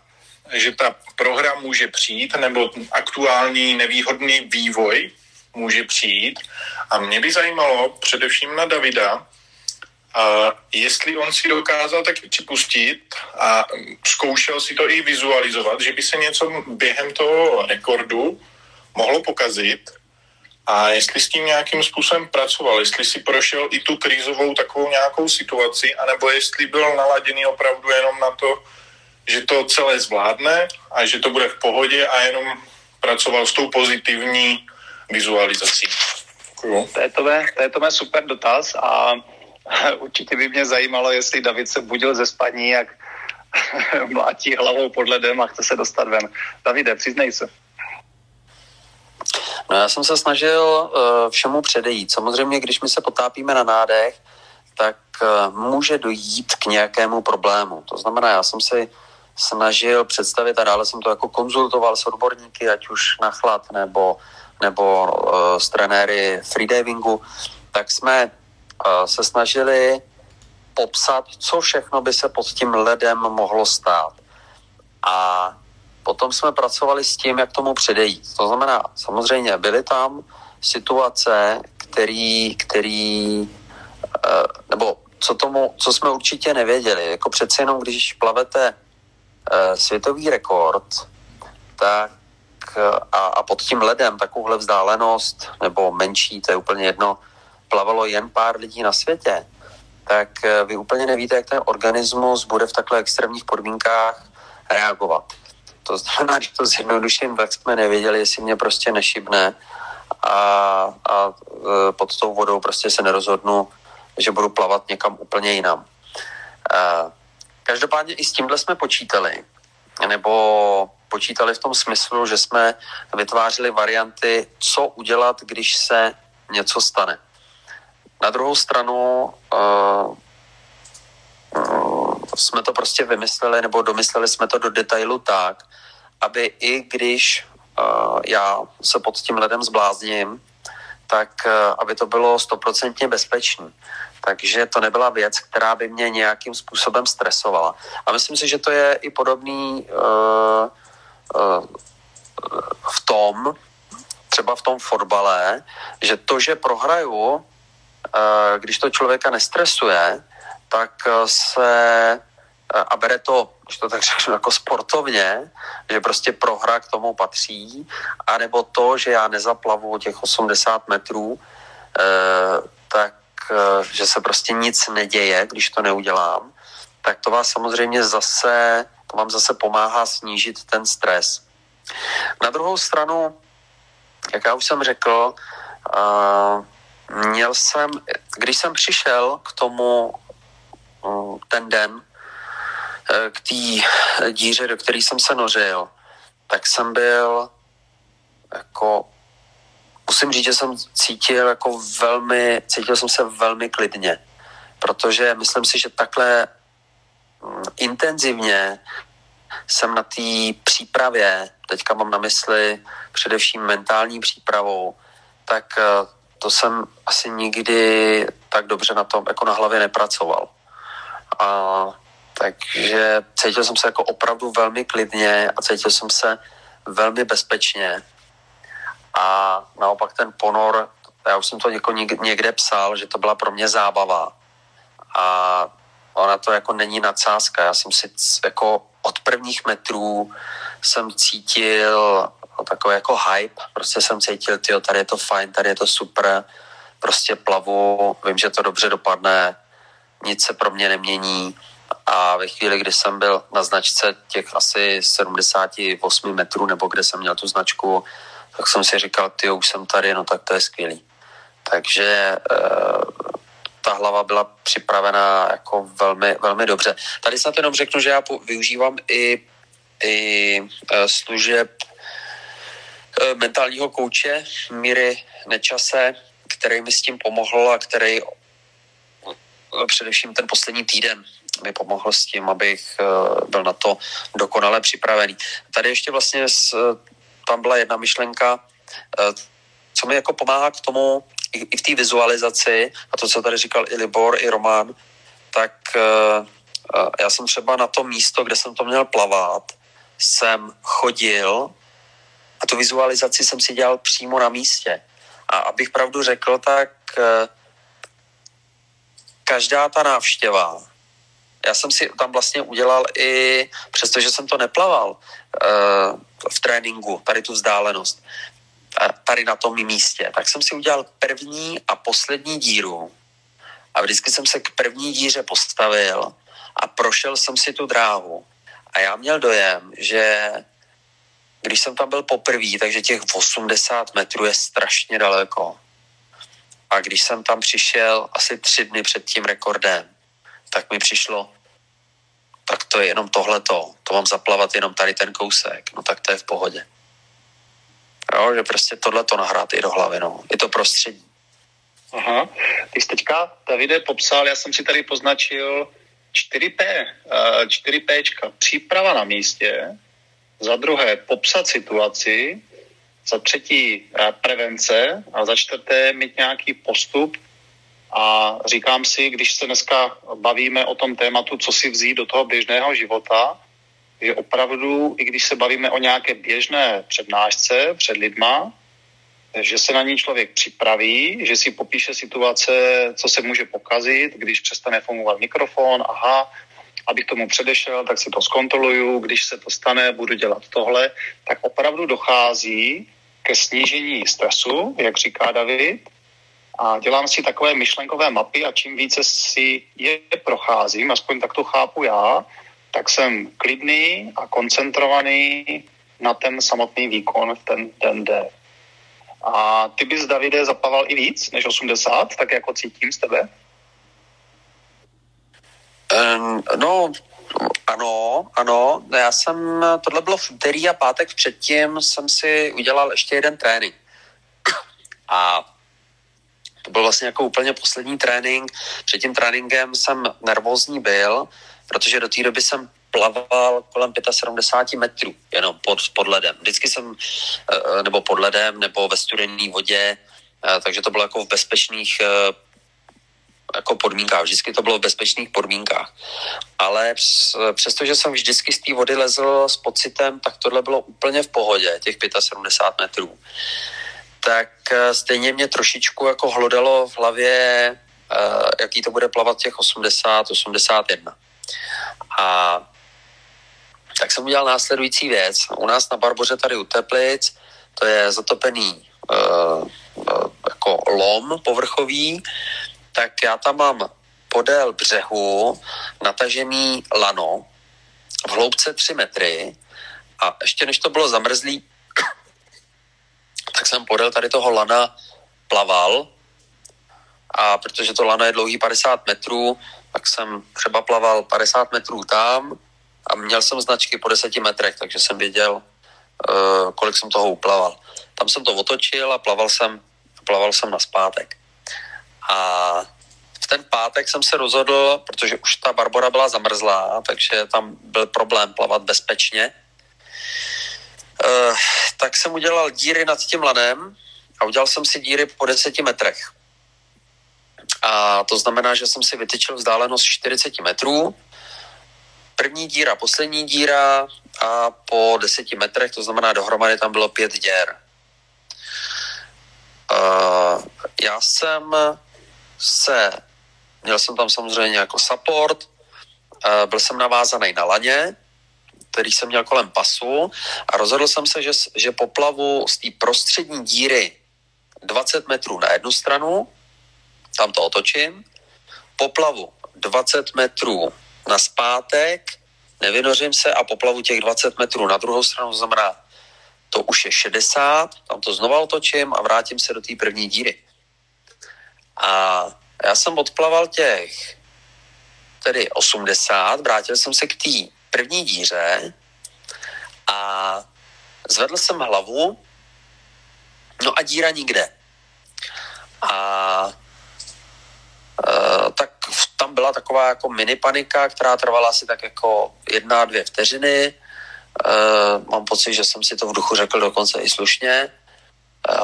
prohra může přijít, nebo aktuální nevýhodný vývoj může přijít. A mě by zajímalo především na Davida, jestli on si dokázal taky připustit a zkoušel si to i vizualizovat, že by se něco během toho rekordu mohlo pokazit a jestli s tím nějakým způsobem pracoval, jestli si prošel i tu krizovou takovou nějakou situaci, anebo jestli byl naladěný opravdu jenom na to, že to celé zvládne a že to bude v pohodě a jenom pracoval s tou pozitivní vizualizací. Děkuju. To je super dotaz a určitě by mě zajímalo, jestli David se budil ze spaní, jak mlátí hlavou pod ledem a chce se dostat ven. Davide, přiznej se. No já jsem se snažil všemu předejít. Samozřejmě, když my se potápíme na nádech, tak může dojít k nějakému problému. To znamená, já jsem si snažil představit a dále jsem to jako konzultoval s odborníky, ať už na chlad nebo s trenéry freedivingu, tak jsme se snažili popsat, co všechno by se pod tím ledem mohlo stát. A potom jsme pracovali s tím, jak tomu předejít. To znamená, samozřejmě byly tam situace, který nebo co jsme určitě nevěděli. Jako přeci jenom, když plavete světový rekord, tak a pod tím ledem takovouhle vzdálenost, nebo menší, to je úplně jedno, plavalo jen pár lidí na světě, tak vy úplně nevíte, jak ten organismus bude v takhle extrémních podmínkách reagovat. To znamená, že to zjednoduším, tak jsme nevěděli, jestli mě prostě nešibne a pod tou vodou prostě se nerozhodnu, že budu plavat někam úplně jinam. Každopádně i s tímhle jsme počítali, nebo počítali v tom smyslu, že jsme vytvářeli varianty, co udělat, když se něco stane. Na druhou stranu jsme to prostě vymysleli, nebo domysleli jsme to do detailu tak, aby i když já se pod tím ledem zblázním, tak aby to bylo 100% bezpečné. Takže to nebyla věc, která by mě nějakým způsobem stresovala. A myslím si, že to je i podobný v tom, třeba v tom fotbale, že to, že prohraju, když to člověka nestresuje, tak se, a bere to, že to tak řeknu, jako sportovně, že prostě prohra k tomu patří, anebo to, že já nezaplavu těch 80 metrů, tak, že se prostě nic neděje, když to neudělám, tak to vás samozřejmě zase, to vám zase pomáhá snížit ten stres. Na druhou stranu, jak já už jsem řekl, měl jsem, když jsem přišel k tomu ten den, k té díře, do které jsem se nořil, tak jsem byl jako, musím říct, že jsem cítil jako cítil jsem se velmi klidně, protože myslím si, že takhle intenzivně jsem na té přípravě, teďka mám na mysli především mentální přípravou, tak to jsem asi nikdy tak dobře na tom, jako na hlavě nepracoval. Takže cítil jsem se jako opravdu velmi klidně a cítil jsem se velmi bezpečně. A naopak ten ponor, já už jsem to někde psal, že to byla pro mě zábava. A ona to jako není nadsázka. Já jsem si jako od prvních metrů jsem cítil takový jako hype, prostě jsem cítil, tyjo, tady je to fajn, tady je to super, prostě plavu, vím, že to dobře dopadne, nic se pro mě nemění a ve chvíli, kdy jsem byl na značce těch asi 78 metrů, nebo kde jsem měl tu značku, tak jsem si říkal, tyjo, už jsem tady, no tak to je skvělý. Takže ta hlava byla připravená jako velmi, velmi dobře. Tady snad jenom řeknu, že já využívám i služeb mentálního kouče Míry Nečase, který mi s tím pomohl a který především ten poslední týden mi pomohl s tím, abych byl na to dokonale připravený. Tady ještě vlastně tam byla jedna myšlenka, co co mi jako pomáhá k tomu i v té vizualizaci, a to, co tady říkal i Libor, i Roman, tak já jsem třeba na to místo, kde jsem to měl plavat, jsem chodil a tu vizualizaci jsem si dělal přímo na místě. A abych pravdu řekl, tak každá ta návštěva, já jsem si tam vlastně udělal i, přestože jsem to neplaval v tréninku, tady tu vzdálenost, tady na tom místě, tak jsem si udělal první a poslední díru. A vždycky jsem se k první díře postavil a prošel jsem si tu dráhu. A já měl dojem, že když jsem tam byl poprvý, takže těch 80 metrů je strašně daleko. A když jsem tam přišel asi 3 dny před tím rekordem, tak mi přišlo, tak to je jenom tohleto, to mám zaplavat jenom tady ten kousek, no tak to je v pohodě. Jo, že prostě tohleto nahrát i do hlavy, no, je to prostředí. Aha, ty jsi teďka, Davide, popsal, já jsem si tady poznačil 4Pčka, příprava na místě, za druhé popsat situaci, za třetí prevence a za čtvrté mít nějaký postup. A říkám si, když se dneska bavíme o tom tématu, co si vzít do toho běžného života, že opravdu, i když se bavíme o nějaké běžné přednášce před lidma, že se na ní člověk připraví, že si popíše situace, co se může pokazit, když přestane fungovat mikrofon, aha, abych tomu předešel, tak si to zkontroluju, když se to stane, budu dělat tohle, tak opravdu dochází ke snížení stresu, jak říká David, a dělám si takové myšlenkové mapy a čím více si je procházím, aspoň tak to chápu já, tak jsem klidný a koncentrovaný na ten samotný výkon v ten den. A ty bys, Davide, zaplaval i víc než 80, tak jako cítím z tebe? No, ano. Já jsem, tohle bylo v úterý a pátek předtím jsem si udělal ještě jeden trénink. A to byl vlastně jako úplně poslední trénink. Před tím tréninkem jsem nervózní byl, protože do té doby jsem plaval kolem 75 metrů, jenom pod ledem. Vždycky jsem, nebo pod ledem, nebo ve studené vodě, takže to bylo jako v bezpečných jako podmínkách. Vždycky to bylo v bezpečných podmínkách. Ale přestože jsem vždycky z té vody lezl s pocitem, tak tohle bylo úplně v pohodě, těch 75 metrů. Tak stejně mě trošičku jako hlodalo v hlavě, jaký to bude plavat těch 80, 81. A tak jsem udělal následující věc. U nás na Barboře tady u Teplic, to je zatopený jako lom povrchový, tak já tam mám podél břehu natažený lano v hloubce 3 metry a ještě než to bylo zamrzlý, tak jsem podél tady toho lana plaval a protože to lano je dlouhý 50 metrů, tak jsem třeba plaval 50 metrů tam a měl jsem značky po 10 metrech, takže jsem věděl, kolik jsem toho uplaval. Tam jsem to otočil a plaval jsem nazpátek. A v ten pátek jsem se rozhodl, protože už ta Barbora byla zamrzlá, takže tam byl problém plavat bezpečně, tak jsem udělal díry nad tím lanem a udělal jsem si díry po 10 metrech. A to znamená, že jsem si vytyčil vzdálenost 40 metrů. První díra, poslední díra a po 10 metrech, to znamená dohromady tam bylo 5 děr. Já jsem se, měl jsem tam samozřejmě jako support, byl jsem navázaný na laně, který jsem měl kolem pasu a rozhodl jsem se, že poplavu z té prostřední díry 20 metrů na jednu stranu, tam to otočím, poplavu 20 metrů na zpátek, nevynořím se a poplavu těch 20 metrů na druhou stranu, znamená, to už je 60, tam to znova otočím a vrátím se do té první díry. A já jsem odplaval těch tedy 80, vrátil jsem se k té první díře a zvedl jsem hlavu, no a díra nikde. A tak tam byla taková jako mini panika, která trvala asi tak jako 1-2 vteřiny. Mám pocit, že jsem si to v duchu řekl dokonce i slušně.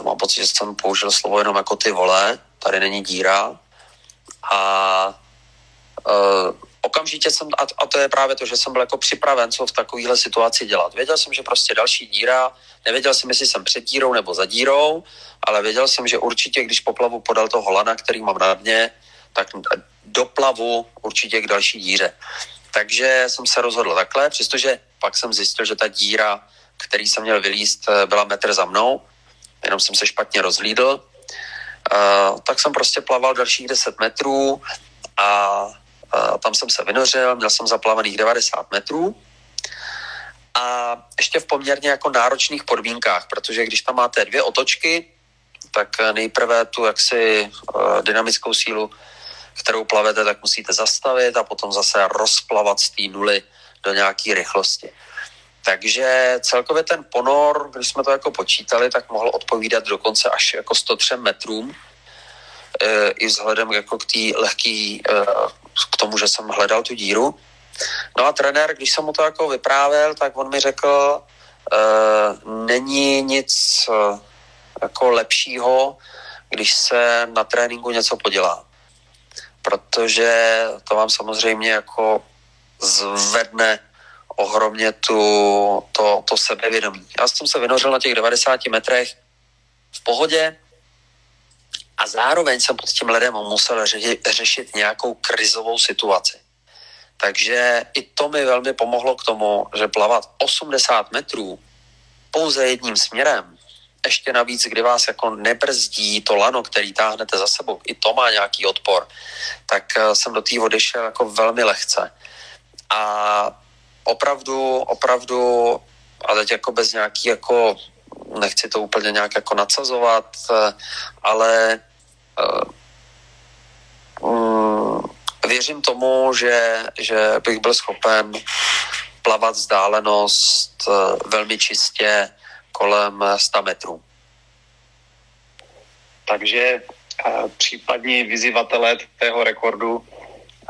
Mám pocit, že jsem použil slovo jenom jako ty vole, tady není díra. A okamžitě jsem, a to je právě to, že jsem byl jako připraven, co v takovéhle situaci dělat. Věděl jsem, že prostě další díra, nevěděl jsem, jestli jsem před dírou nebo za dírou, ale věděl jsem, že určitě, když poplavu podal toho lana, který mám na dně, tak doplavu určitě k další díře. Takže jsem se rozhodl takhle, přestože pak jsem zjistil, že ta díra, který jsem měl vylízt, byla metr za mnou, jenom jsem se špatně rozhlídl, tak jsem prostě plaval dalších 10 metrů a tam jsem se vynořil, měl jsem zaplavených 90 metrů a ještě v poměrně jako náročných podmínkách, protože když tam máte dvě otočky, tak nejprve tu jaksi dynamickou sílu, kterou plavete, tak musíte zastavit a potom zase rozplavat z té nuly do nějaké rychlosti. Takže celkově ten ponor, když jsme to jako počítali, tak mohl odpovídat dokonce až jako 103 metrům. I vzhledem jako k té lehký, k tomu, že jsem hledal tu díru. No a trenér, když jsem mu to jako vyprávěl, tak on mi řekl, není nic jako lepšího, když se na tréninku něco podělá. Protože to vám samozřejmě jako zvedne ohromně to sebevědomí. Já jsem se vynořil na těch 90 metrech v pohodě a zároveň jsem pod tím ledem musel řešit nějakou krizovou situaci. Takže i to mi velmi pomohlo k tomu, že plavat 80 metrů pouze jedním směrem, ještě navíc, kdy vás jako nebrzdí to lano, který táhnete za sebou, i to má nějaký odpor, tak jsem do té odešel jako velmi lehce. A opravdu, a teď jako bez nějaký jako, nechci to úplně nějak jako nadsazovat, ale věřím tomu, že bych byl schopen plavat vzdálenost velmi čistě kolem 100 metrů. Takže případní vyzývatelé tého rekordu,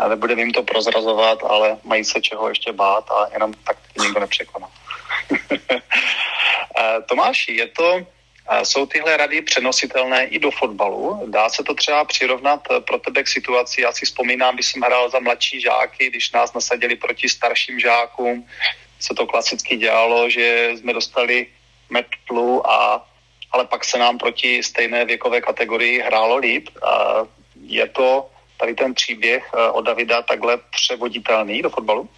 nebudem jim to prozrazovat, ale mají se čeho ještě bát a jenom tak nikdo nepřekoná. Tomáši, jsou tyhle rady přenositelné i do fotbalu? Dá se to třeba přirovnat pro tebe k situaci? Já si vzpomínám, když jsem hrál za mladší žáky, když nás nasadili proti starším žákům, se to klasicky dělalo, že jsme dostali metlu, ale pak se nám proti stejné věkové kategorii hrálo líp. Je to tady ten příběh od Davida takhle převoditelný do fotbalu?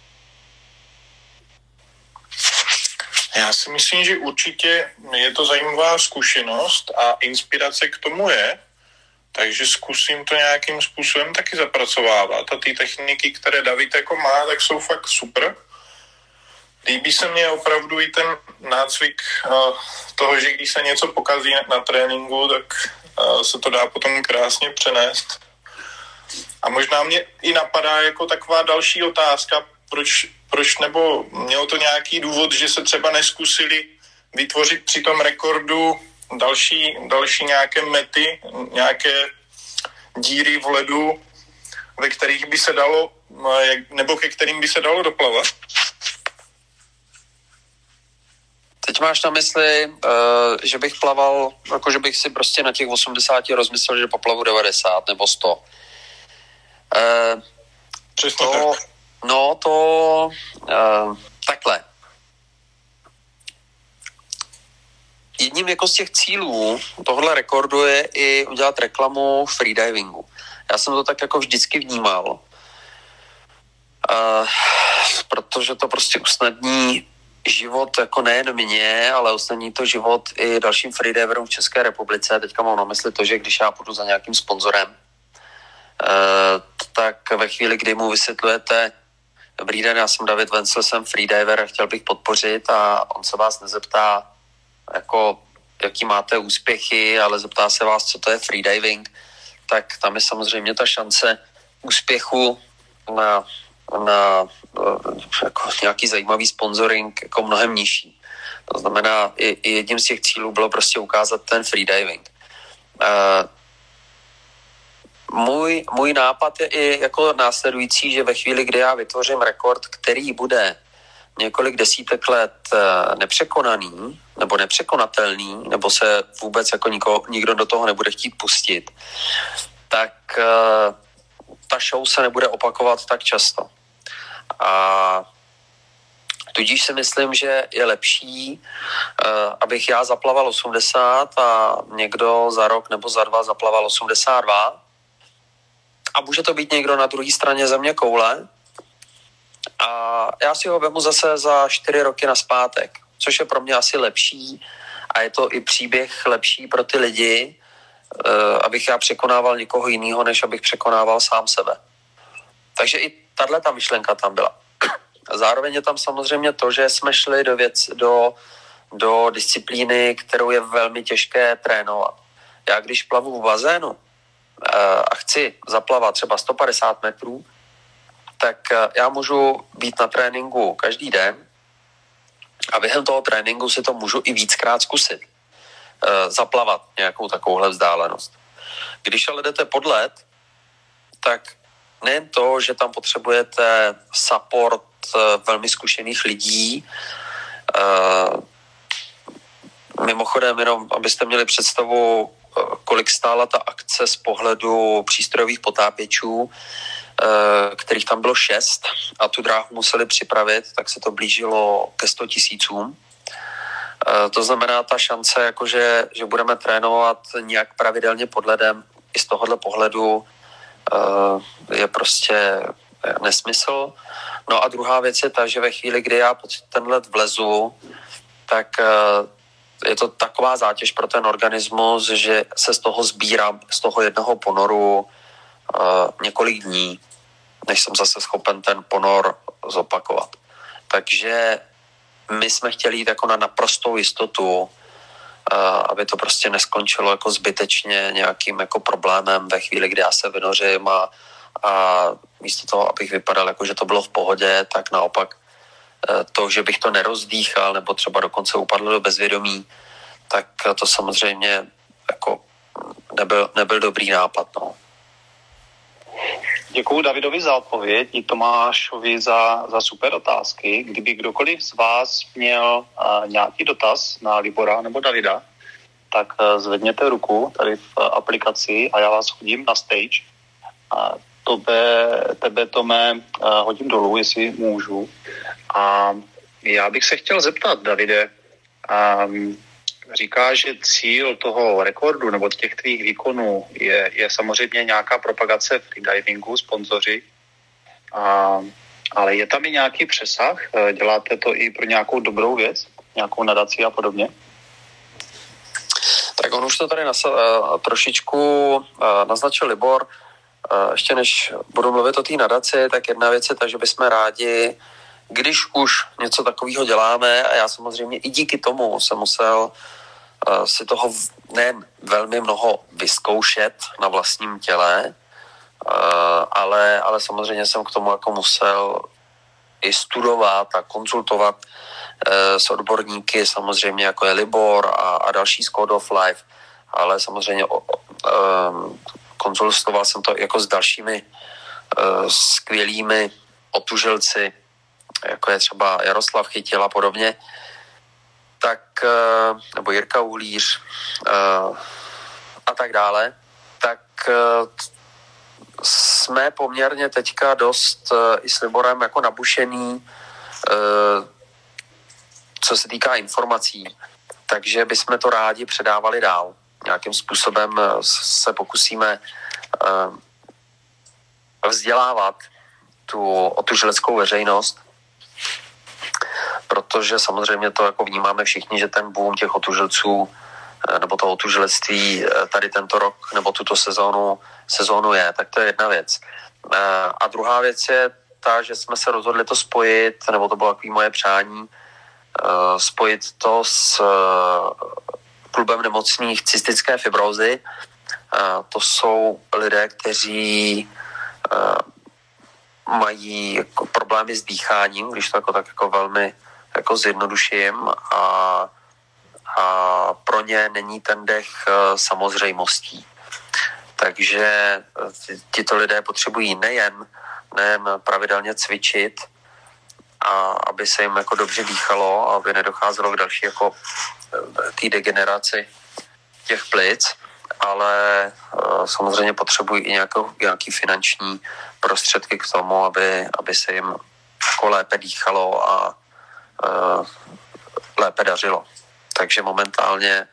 Já si myslím, že určitě je to zajímavá zkušenost a inspirace k tomu je, takže zkusím to nějakým způsobem taky zapracovávat. A ty techniky, které David jako má, tak jsou fakt super. Líbí se mně opravdu i ten nácvik toho, že když se něco pokazí na tréninku, tak se to dá potom krásně přenést. A možná mě i napadá jako taková další otázka, proč nebo mělo to nějaký důvod, že se třeba neskusili vytvořit při tom rekordu další nějaké mety, nějaké díry v ledu, ve kterých by se dalo, nebo ke kterým by se dalo doplavat. Teď máš na mysli, že bych plaval, jako že bych si prostě na těch 80 rozmyslel, že poplavu 90 nebo 100. Přesně to, tak. No to takhle. Jedním jako z těch cílů tohle rekordu je i udělat reklamu freedivingu. Já jsem to tak jako vždycky vnímal, protože to prostě usnadní život jako nejen mě, ale usnadní to život i dalším freediverům v České republice. Teďka mám na mysli to, že když já půjdu za nějakým sponzorem, tak ve chvíli, kdy mu vysvětlujete, dobrý den, já jsem David Vencel, jsem freediver a chtěl bych podpořit, a on se vás nezeptá, jako, jaký máte úspěchy, ale zeptá se vás, co to je freediving, tak tam je samozřejmě ta šance úspěchu na jako nějaký zajímavý sponsoring jako mnohem nižší. To znamená, i jedním z těch cílů bylo prostě ukázat ten freediving. Můj nápad je i jako následující, že ve chvíli, kdy já vytvořím rekord, který bude několik desítek let nepřekonaný nebo nepřekonatelný, nebo se vůbec jako nikdo do toho nebude chtít pustit, tak ta show se nebude opakovat tak často. A tudíž si myslím, že je lepší, abych já zaplaval 80 a někdo za rok nebo za dva zaplaval 82. A může to být někdo na druhé straně země koule. A já si ho vemu zase za 4 roky nazpátek, což je pro mě asi lepší a je to i příběh lepší pro ty lidi, abych já překonával někoho jiného, než abych překonával sám sebe. Takže i tato myšlenka tam byla. Zároveň je tam samozřejmě to, že jsme šli do disciplíny, kterou je velmi těžké trénovat. Já když plavu v bazénu a chci zaplavat třeba 150 metrů, tak já můžu být na tréninku každý den a během toho tréninku si to můžu i víckrát zkusit. Zaplavat nějakou takovouhle vzdálenost. Když ale jdete pod led, tak nejen to, že tam potřebujete support velmi zkušených lidí. Mimochodem, jenom abyste měli představu, kolik stála ta akce z pohledu přístrojových potápěčů, kterých tam bylo 6 a tu dráhu museli připravit, tak se to blížilo ke 100 000. To znamená, ta šance, jakože, že budeme trénovat nějak pravidelně pod ledem, i z tohohle pohledu je prostě nesmysl. No a druhá věc je ta, že ve chvíli, kdy já pod ten led vlezu, tak je to taková zátěž pro ten organismus, že se z toho sbírám, z toho jednoho ponoru několik dní, než jsem zase schopen ten ponor zopakovat. Takže my jsme chtěli jít jako na naprostou jistotu, aby to prostě neskončilo jako zbytečně nějakým jako problémem ve chvíli, kdy já se vynořím a místo toho, abych vypadal jako, že to bylo v pohodě, tak naopak to, že bych to nerozdýchal nebo třeba dokonce upadl do bezvědomí, tak to samozřejmě jako nebyl dobrý nápad, no. Děkuju Davidovi za odpověď i Tomášovi za super otázky. Kdyby kdokoliv z vás měl nějaký dotaz na Libora nebo Davida, tak zvedněte ruku tady v aplikaci a já vás hodím na stage. Tebe, Tome, hodím dolů, jestli můžu. A já bych se chtěl zeptat, Davide, říká, že cíl toho rekordu nebo těch tvých výkonů je samozřejmě nějaká propagace freedivingu, sponzoři, ale je tam i nějaký přesah? Děláte to i pro nějakou dobrou věc, nějakou nadaci a podobně? Tak on už to tady trošičku naznačil Libor. Ještě než budu mluvit o té nadaci, tak jedna věc je ta, že bychom rádi, když už něco takového děláme, a já samozřejmě i díky tomu jsem musel si toho nejen velmi mnoho vyzkoušet na vlastním těle, ale samozřejmě jsem k tomu jako musel i studovat a konzultovat s odborníky, samozřejmě jako je Libor a další z Code of Life, ale samozřejmě konzultoval jsem to jako s dalšími skvělými otužilci, jako je třeba Jaroslav Chytil a podobně, tak, nebo Jirka Uhlíř a tak dále, tak jsme poměrně teďka dost i s Liborem jako nabušený, co se týká informací, takže bychom to rádi předávali dál. Nějakým způsobem se pokusíme vzdělávat tu otužileckou veřejnost, protože samozřejmě to jako vnímáme všichni, že ten boom těch otužilců nebo toho otužilectví tady tento rok nebo tuto sezónu je, tak to je jedna věc. A druhá věc je ta, že jsme se rozhodli to spojit, nebo to bylo takové moje přání, spojit to s klubem nemocných cystické fibrózy. To jsou lidé, kteří mají jako problémy s dýcháním, když to jako tak jako velmi jako zjednoduším, a pro ně není ten dech samozřejmostí. Takže tito lidé potřebují nejen pravidelně cvičit, a aby se jim jako dobře dýchalo a aby nedocházelo k další jako té degeneraci těch plic, ale samozřejmě potřebují i nějaký finanční prostředky k tomu, aby se jim jako lépe dýchalo a lépe dařilo. Takže momentálně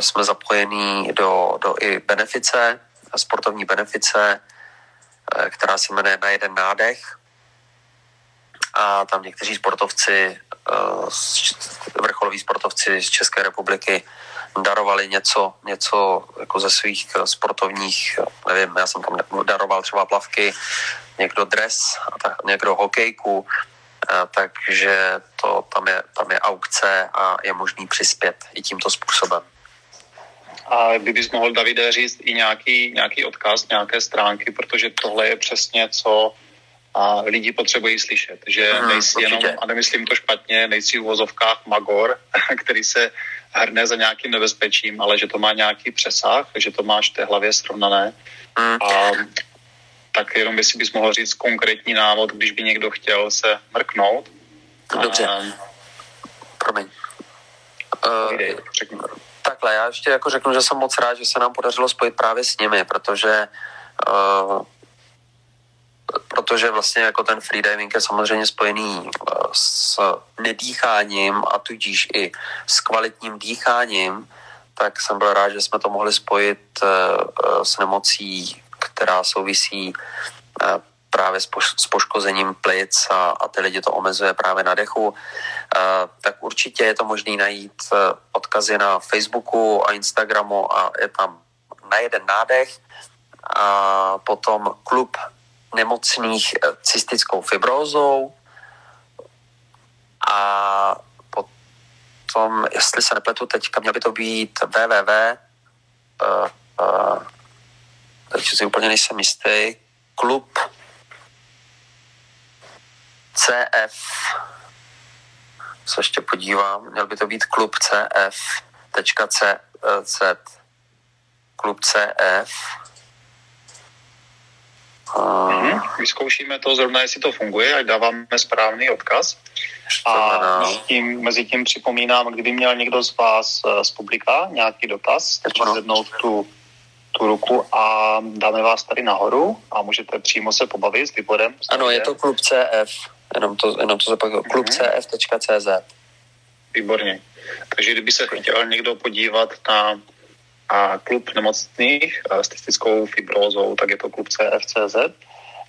jsme zapojení do i benefice, sportovní benefice, která se jmenuje Na jeden nádech. A tam někteří sportovci, vrcholoví sportovci z České republiky darovali něco jako ze svých sportovních, nevím, já jsem tam daroval třeba plavky, někdo dres, někdo hokejku, takže to tam je aukce a je možný přispět i tímto způsobem. A kdybys mohl, Davide, říct i nějaký odkaz, nějaké stránky, protože tohle je přesně, co a lidi potřebují slyšet, že nejsi jenom, a nemyslím to špatně, nejsi v uvozovkách magor, který se hrne za nějakým nebezpečím, ale že to má nějaký přesah, že to máš v té hlavě srovnané. A tak jenom, jestli bys mohl říct konkrétní návod, když by někdo chtěl se mrknout. Dobře. Promiň. Takhle, já ještě jako řeknu, že jsem moc rád, že se nám podařilo spojit právě s nimi, protože vlastně jako ten freediving je samozřejmě spojený s nedýcháním a tudíž i s kvalitním dýcháním, tak jsem byl rád, že jsme to mohli spojit s nemocí, která souvisí právě s poškozením plic a ty lidi to omezuje právě na dechu. Tak určitě je to možné najít odkazy na Facebooku a Instagramu a je tam Na jeden nádech a potom klub nemocných cystickou fibrózou a potom, jestli se nepletu teďka, měl by to být takže si úplně nejsem jistý, klub.cf.cz. Vyzkoušíme to zrovna, jestli to funguje, ať dáváme správný odkaz. A mezi tím připomínám, kdyby měl někdo z vás z publika nějaký dotaz, stačí zvednout tu ruku a dáme vás tady nahoru a můžete přímo se pobavit s Liborem. Ano, je to klub CF, jenom to zapakuju, klub.cf.cz. Výborně. Takže kdyby se chtěl někdo podívat na a klub nemocných s cystickou fibrózou, tak je to klub.cf.cz.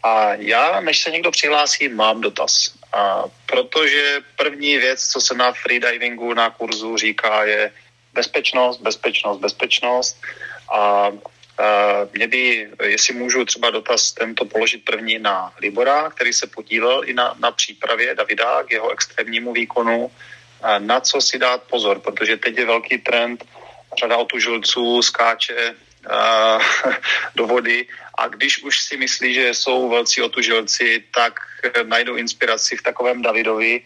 A já, než se někdo přihlásí, mám dotaz. A protože první věc, co se na freedivingu, na kurzu říká, je bezpečnost. A mě by, jestli můžu třeba dotaz tento položit první na Libora, který se podílel i na přípravě Davida k jeho extrémnímu výkonu, na co si dát pozor, protože teď je velký trend, řada otužilců skáče do vody a když už si myslí, že jsou velcí otužilci, tak najdou inspiraci v takovém Davidovi,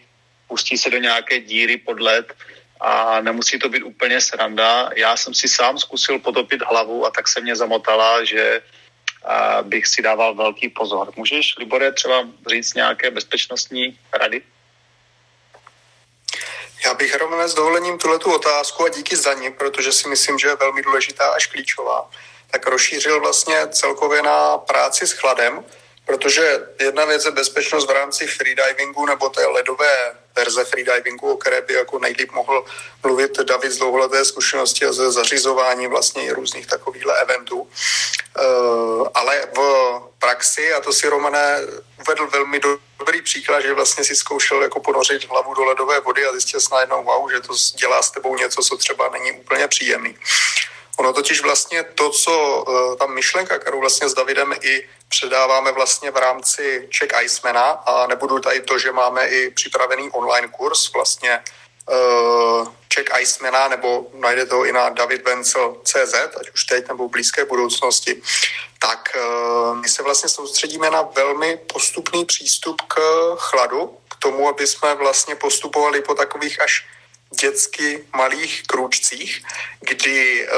pustí se do nějaké díry pod led a nemusí to být úplně sranda. Já jsem si sám zkusil potopit hlavu a tak se mě zamotala, že bych si dával velký pozor. Můžeš, Libore, třeba říct nějaké bezpečnostní rady? Já bych, Romane, s dovolením tuhletu otázku a díky za ní, protože si myslím, že je velmi důležitá až klíčová, tak rozšířil vlastně celkově na práci s chladem, protože jedna věc je bezpečnost v rámci freedivingu nebo té ledové verze freedivingu, o které by jako nejlíp mohl mluvit David z dlouholeté zkušenosti a ze zařizování vlastně i různých takovýchhle eventů. Ale v praxi, a to si, Romane, uvedl velmi dobrý příklad, že vlastně si zkoušel jako ponořit hlavu do ledové vody a zjistil jsi najednou, wow, že to dělá s tebou něco, co třeba není úplně příjemný. Ono totiž vlastně to, co ta myšlenka, kterou vlastně s Davidem i předáváme vlastně v rámci Czech Icemana, a nebudu tady to, že máme i připravený online kurz vlastně Czech Icemana, nebo najdete ho i na davidvencel.cz, ať už teď nebo v blízké budoucnosti, tak my se vlastně soustředíme na velmi postupný přístup k chladu, k tomu, aby jsme vlastně postupovali po takových až dětsky malých krůčcích, kdy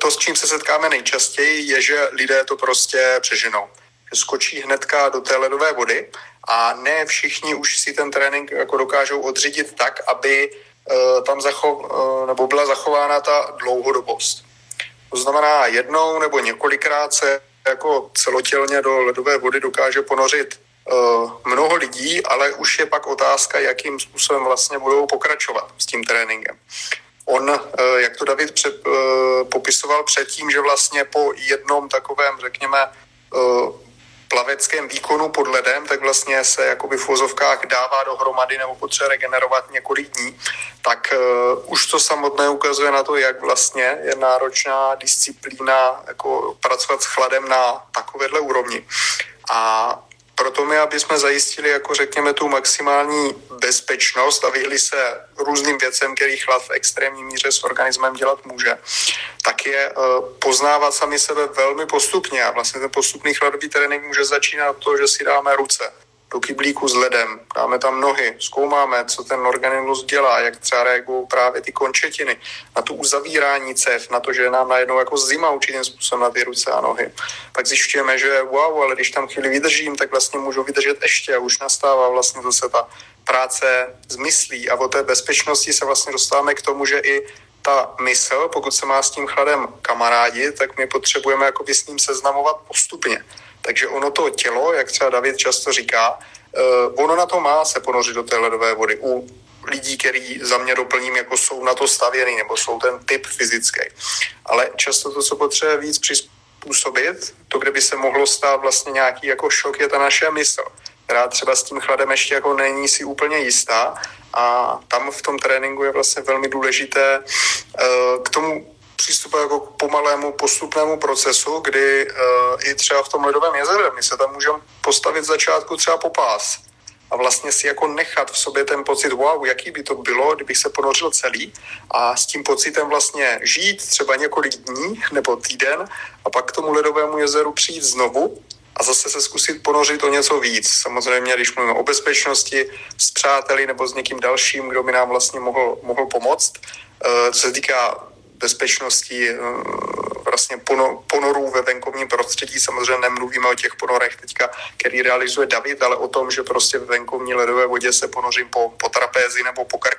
to, s čím se setkáme nejčastěji, je, že lidé to prostě přeženou. Skočí hnedka do té ledové vody a ne všichni už si ten trénink jako dokážou odřídit tak, aby tam byla zachována ta dlouhodobost. To znamená, jednou nebo několikrát se jako celotělně do ledové vody dokáže ponořit mnoho lidí, ale už je pak otázka, jakým způsobem vlastně budou pokračovat s tím tréninkem. On, jak to David popisoval předtím, že vlastně po jednom takovém, řekněme, plaveckém výkonu pod ledem, tak vlastně se jakoby v vozovkách dává dohromady nebo potřebuje regenerovat několik dní, tak už to samotné ukazuje na to, jak vlastně je náročná disciplína jako pracovat s chladem na takovéhle úrovni. A proto my, aby jsme zajistili, jako řekněme, tu maximální bezpečnost a vyhli se různým věcem, který chlad v extrémní míře s organismem dělat může, tak je poznávat sami sebe velmi postupně. A vlastně ten postupný chladový trénink může začínat od toho, že si dáme ruce do kyblíku s ledem, dáme tam nohy, zkoumáme, co ten organismus dělá, jak třeba reagují právě ty končetiny, na tu uzavírání cév, na to, že nám najednou jako zima určitým způsobem na ty ruce a nohy. Pak zjišťujeme, že wow, ale když tam chvíli vydržím, tak vlastně můžu vydržet ještě a už nastává vlastně zase ta práce s myslí a o té bezpečnosti se vlastně dostáváme k tomu, že i ta mysl, pokud se má s tím chladem kamarádi, tak my potřebujeme jako s ním seznamovat postupně. Takže ono to tělo, jak třeba David často říká, ono na to má se ponořit do té ledové vody. U lidí, který za mě doplním, jako jsou na to stavěný, nebo jsou ten typ fyzický. Ale často to, co potřebuje víc přizpůsobit, to, kde by se mohlo stát vlastně nějaký jako šok, je ta naše mysl, která třeba s tím chladem ještě jako není si úplně jistá. A tam v tom tréninku je vlastně velmi důležité k tomu přístupu jako k pomalému postupnému procesu, kdy i třeba v tom ledovém jezeře my se tam můžeme postavit v začátku třeba po pás a vlastně si jako nechat v sobě ten pocit, wow, jaký by to bylo, kdybych se ponořil celý a s tím pocitem vlastně žít třeba několik dní nebo týden a pak k tomu ledovému jezeru přijít znovu a zase se zkusit ponořit o něco víc. Samozřejmě, když mluvíme o bezpečnosti s přáteli nebo s někým dalším, kdo by nám vlastně mohl pomoct, co se týká bezpečnosti vlastně ponorů ve venkovním prostředí. Samozřejmě nemluvíme o těch ponorech teďka, který realizuje David, ale o tom, že prostě ve venkovní ledové vodě se ponořím po trapézi nebo po krk.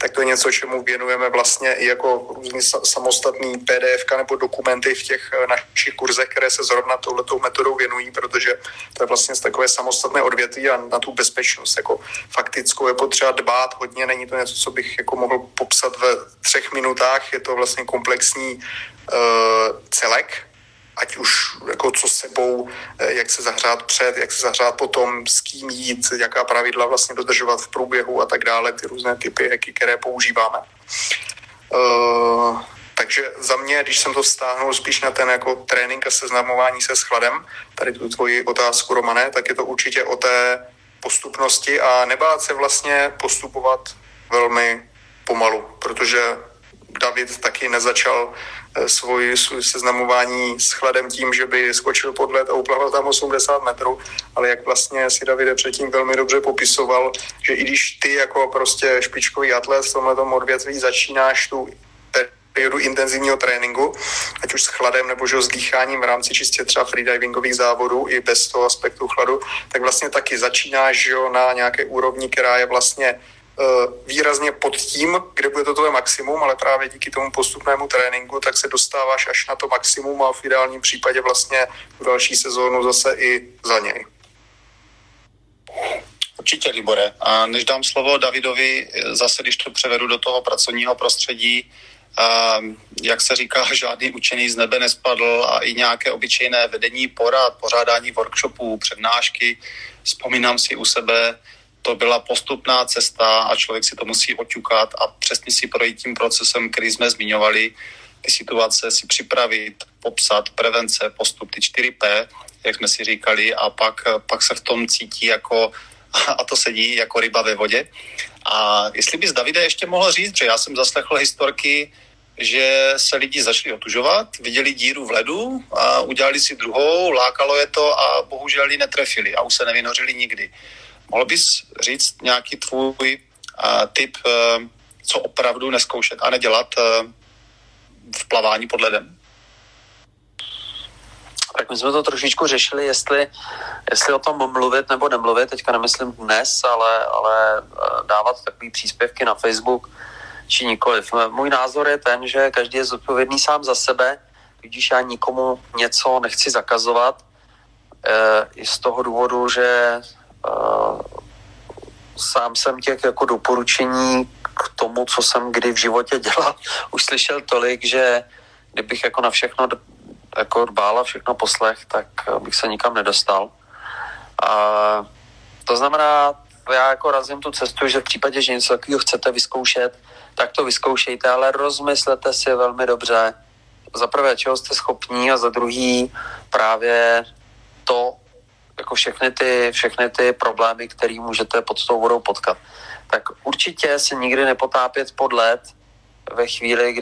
Tak to je něco, čemu věnujeme vlastně i jako různý samostatný PDF nebo dokumenty v těch našich kurzech, které se zrovna touhletou metodou věnují, protože to je vlastně takové samostatné odvětví a na tu bezpečnost jako faktickou je potřeba dbát hodně. Není to něco, co bych jako mohl popsat ve 3 minutách, je to vlastně komplexní celek, ať už jako co sebou, jak se zahřát před, jak se zahřát potom, s kým jít, jaká pravidla vlastně dodržovat v průběhu a tak dále, ty různé typy heky, které používáme. Takže za mě, když jsem to vztáhnul spíš na ten jako trénink a seznamování se s chladem, tady tu tvoji otázku, Romane, tak je to určitě o té postupnosti a nebát se vlastně postupovat velmi pomalu, protože David taky nezačal svoje seznamování s chladem tím, že by skočil pod led a uplaval tam 80 metrů, ale jak vlastně si Davide předtím velmi dobře popisoval, že i když ty jako prostě špičkový atlet v tomhletom odvětví začínáš tu periodu intenzivního tréninku, ať už s chladem nebo že s dýcháním v rámci čistě třeba freedivingových závodů i bez toho aspektu chladu, tak vlastně taky začínáš na nějaké úrovni, která je vlastně výrazně pod tím, kde bude to tvoje maximum, ale právě díky tomu postupnému tréninku, tak se dostáváš až na to maximum a v ideálním případě vlastně v další sezónu zase i za něj. Určitě, Libore. A než dám slovo Davidovi, zase když to převedu do toho pracovního prostředí, jak se říká, žádný učený z nebe nespadl a i nějaké obyčejné vedení porad, pořádání workshopů, přednášky, vzpomínám si u sebe, to byla postupná cesta a člověk si to musí oťukat a přesně si projít tím procesem, který jsme zmiňovali, ty situace si připravit, popsat, prevence, postup, ty 4P, jak jsme si říkali, a pak se v tom cítí jako, a to sedí jako ryba ve vodě. A jestli bys, Davide, ještě mohl říct, že já jsem zaslechl historky, že se lidi začali otužovat, viděli díru v ledu a udělali si druhou, lákalo je to a bohužel ji netrefili a už se nevynořili nikdy. Mohl bys říct nějaký tvůj tip, co opravdu neskoušet a nedělat v plavání pod ledem? Tak my jsme to trošičku řešili, jestli o tom mluvit nebo nemluvit, teďka nemyslím dnes, ale dávat takové příspěvky na Facebook či nikoliv. Můj názor je ten, že každý je zodpovědný sám za sebe, když já nikomu něco nechci zakazovat, i z toho důvodu, že sám jsem těch jako doporučení k tomu, co jsem kdy v životě dělal, už slyšel tolik, že kdybych jako na všechno jako dbál a všechno poslech, tak bych se nikam nedostal. A to znamená, já jako razím tu cestu, že v případě, že něco takového chcete vyzkoušet, tak to vyzkoušejte, ale rozmyslete si velmi dobře, za prvé, čeho jste schopní, a za druhý právě to, jako všechny ty problémy, které můžete pod tou vodou potkat. Tak určitě se nikdy nepotápět pod led ve chvíli,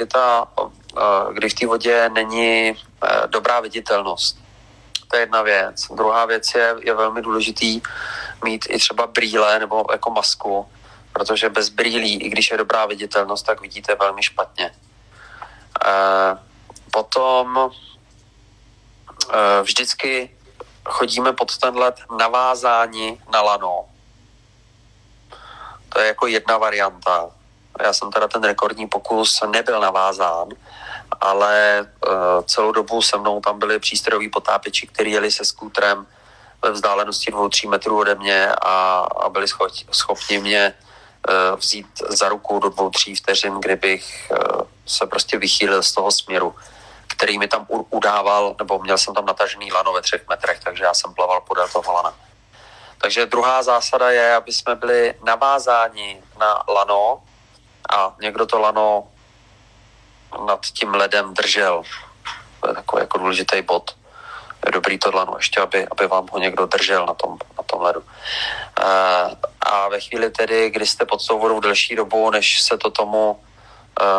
kdy v té vodě není dobrá viditelnost. To je jedna věc. Druhá věc je velmi důležitý mít i třeba brýle nebo jako masku, protože bez brýlí, i když je dobrá viditelnost, tak vidíte velmi špatně. Potom vždycky chodíme pod ten led navázáni na lano. To je jako jedna varianta. Já jsem teda ten rekordní pokus nebyl navázán, ale celou dobu se mnou tam byli přístrojoví potápěči, kteří jeli se skútrem ve vzdálenosti 2-3 metrů ode mě a byli schopni mě vzít za ruku do 2-3 vteřin, kdybych se prostě vychýlil z toho směru, který mi tam udával, nebo měl jsem tam natažený lano ve 3 metrech, takže já jsem plaval podél toho lana. Takže druhá zásada je, aby jsme byli navázáni na lano a někdo to lano nad tím ledem držel. To je takový jako důležitý bod. Je dobrý to lano ještě, aby vám ho někdo držel na tom ledu. A ve chvíli tedy, kdy jste pod tou vodou delší dobu, než se to tomu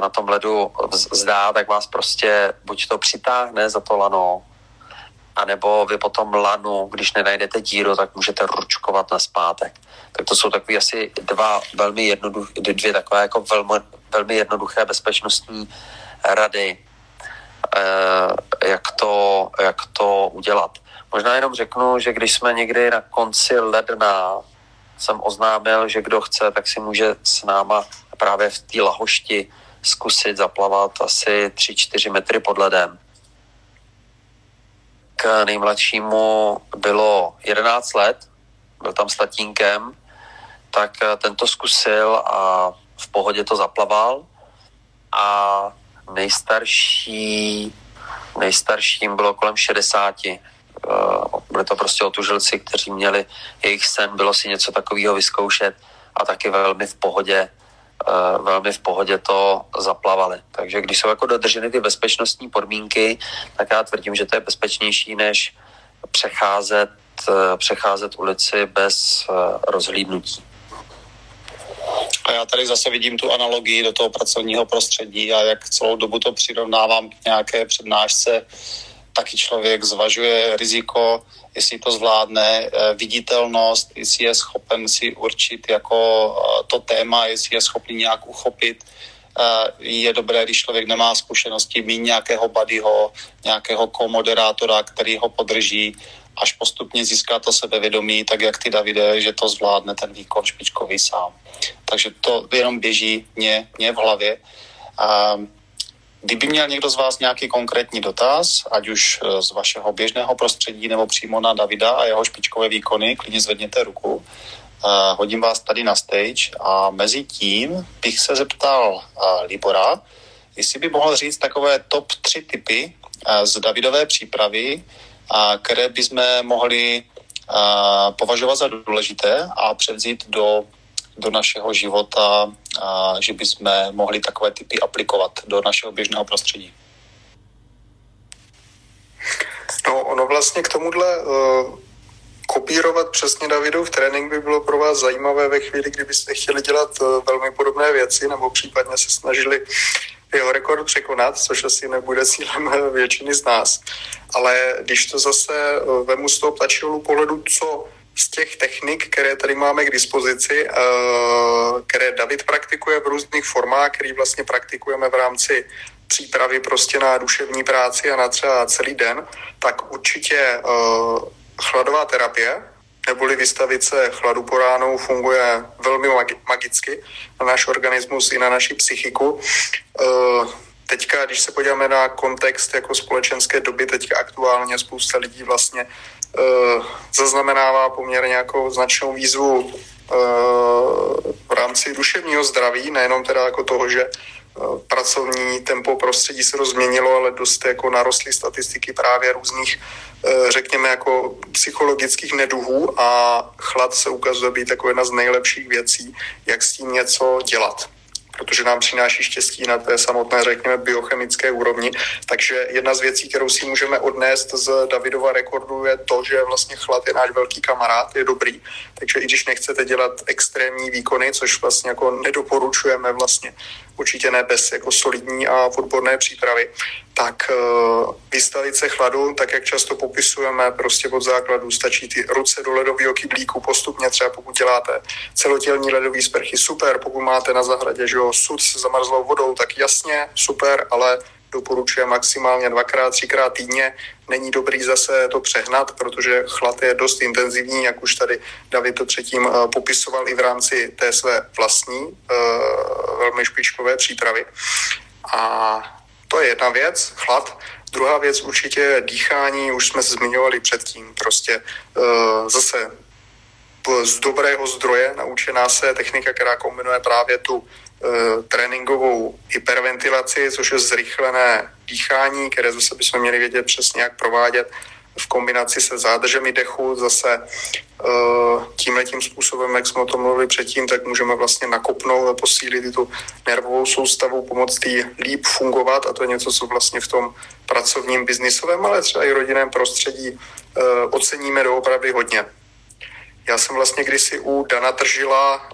na tom ledu zdá, tak vás prostě buď to přitáhne za to lano, anebo vy po tom lanu, když nenajdete díru, tak můžete ručkovat na zpátek. Tak to jsou takové asi dvě takové jako velmi jednoduché bezpečnostní rady, jak to udělat. Možná jenom řeknu, že když jsme někdy na konci ledna, jsem oznámil, že kdo chce, tak si může s náma právě v té lahošti zkusit zaplavat asi 3-4 metry pod ledem. K nejmladšímu bylo 11 let, byl tam s tatínkem, tak ten to zkusil a v pohodě to zaplaval. A nejstarším bylo kolem 60. Byli to prostě otužilci, kteří měli, jejich sen bylo si něco takového vyzkoušet a taky velmi v pohodě to zaplavali. Takže když jsou jako dodrženy ty bezpečnostní podmínky, tak já tvrdím, že to je bezpečnější, než přecházet ulici bez rozhlídnutí. A já tady zase vidím tu analogii do toho pracovního prostředí a jak celou dobu to přirovnávám k nějaké přednášce, taky člověk zvažuje riziko, jestli to zvládne, viditelnost, jestli je schopen si určit jako to téma, jestli je schopný nějak uchopit. Je dobré, když člověk nemá zkušenosti, mít nějakého buddyho, nějakého komoderátora, který ho podrží, až postupně získá to sebevědomí, tak jak ty, Davide, že to zvládne ten výkon špičkový sám. Takže to jenom běží mě v hlavě. Kdyby měl někdo z vás nějaký konkrétní dotaz, ať už z vašeho běžného prostředí nebo přímo na Davida a jeho špičkové výkony, klidně zvedněte ruku. Hodím vás tady na stage a mezi tím bych se zeptal Libora, jestli by mohl říct takové top 3 tipy z Davidové přípravy, které bychom mohli považovat za důležité a převzít do našeho života, že bychom mohli takové typy aplikovat do našeho běžného prostředí. No, ono vlastně k tomuhle kopírovat přesně Davidův trénink by bylo pro vás zajímavé ve chvíli, kdybyste chtěli dělat velmi podobné věci nebo případně se snažili jeho rekord překonat, což asi nebude cílem většiny z nás. Ale když to zase vemu z toho ptačího pohledu, co z těch technik, které tady máme k dispozici, které David praktikuje v různých formách, které vlastně praktikujeme v rámci přípravy prostě na duševní práci a na třeba celý den, tak určitě chladová terapie, neboli vystavit se chladu po ránu, funguje velmi magicky na náš organismus i na naši psychiku. Teďka, když se podíváme na kontext jako společenské doby, teďka aktuálně spousta lidí vlastně zaznamenává poměrně jako značnou výzvu v rámci duševního zdraví, nejenom teda jako toho, že pracovní tempo prostředí se rozměnilo, ale dost jako narostly statistiky právě různých, řekněme, jako psychologických neduhů a chlad se ukazuje být jako jedna z nejlepších věcí, jak s tím něco dělat, protože nám přináší štěstí na té samotné, řekněme, biochemické úrovni. Takže jedna z věcí, kterou si můžeme odnést z Davidova rekordu, je to, že vlastně chlad je náš velký kamarád, je dobrý. Takže i když nechcete dělat extrémní výkony, což vlastně jako nedoporučujeme vlastně, určitě ne bez jako solidní a odborné přípravy, tak vystavit se chladu, tak jak často popisujeme, prostě od základu stačí ty ruce do ledového kyblíku postupně, třeba pokud děláte celotělní ledový sprchy, super, pokud máte na zahradě, že jo, sud se zamrzlou vodou, tak jasně, super, ale doporučuje maximálně 2x, 3x týdně. Není dobrý zase to přehnat, protože chlad je dost intenzivní, jak už tady David to předtím popisoval i v rámci té své vlastní velmi špičkové přípravy. A to je jedna věc, chlad. Druhá věc určitě je dýchání, už jsme se zmiňovali předtím, prostě zase z dobrého zdroje naučená se technika, která kombinuje právě tu tréninkovou hyperventilaci, což je zrychlené dýchání, které zase bychom měli vědět přesně, jak provádět v kombinaci se zádržemi dechu. Zase tímhletím způsobem, jak jsme o tom mluvili předtím, tak můžeme vlastně nakopnout a posílit tu nervovou soustavu, pomoct jí líp fungovat, a to je něco, co vlastně v tom pracovním, biznisovém, ale třeba i rodinném prostředí oceníme doopravdy hodně. Já jsem vlastně kdysi u Dana Tržila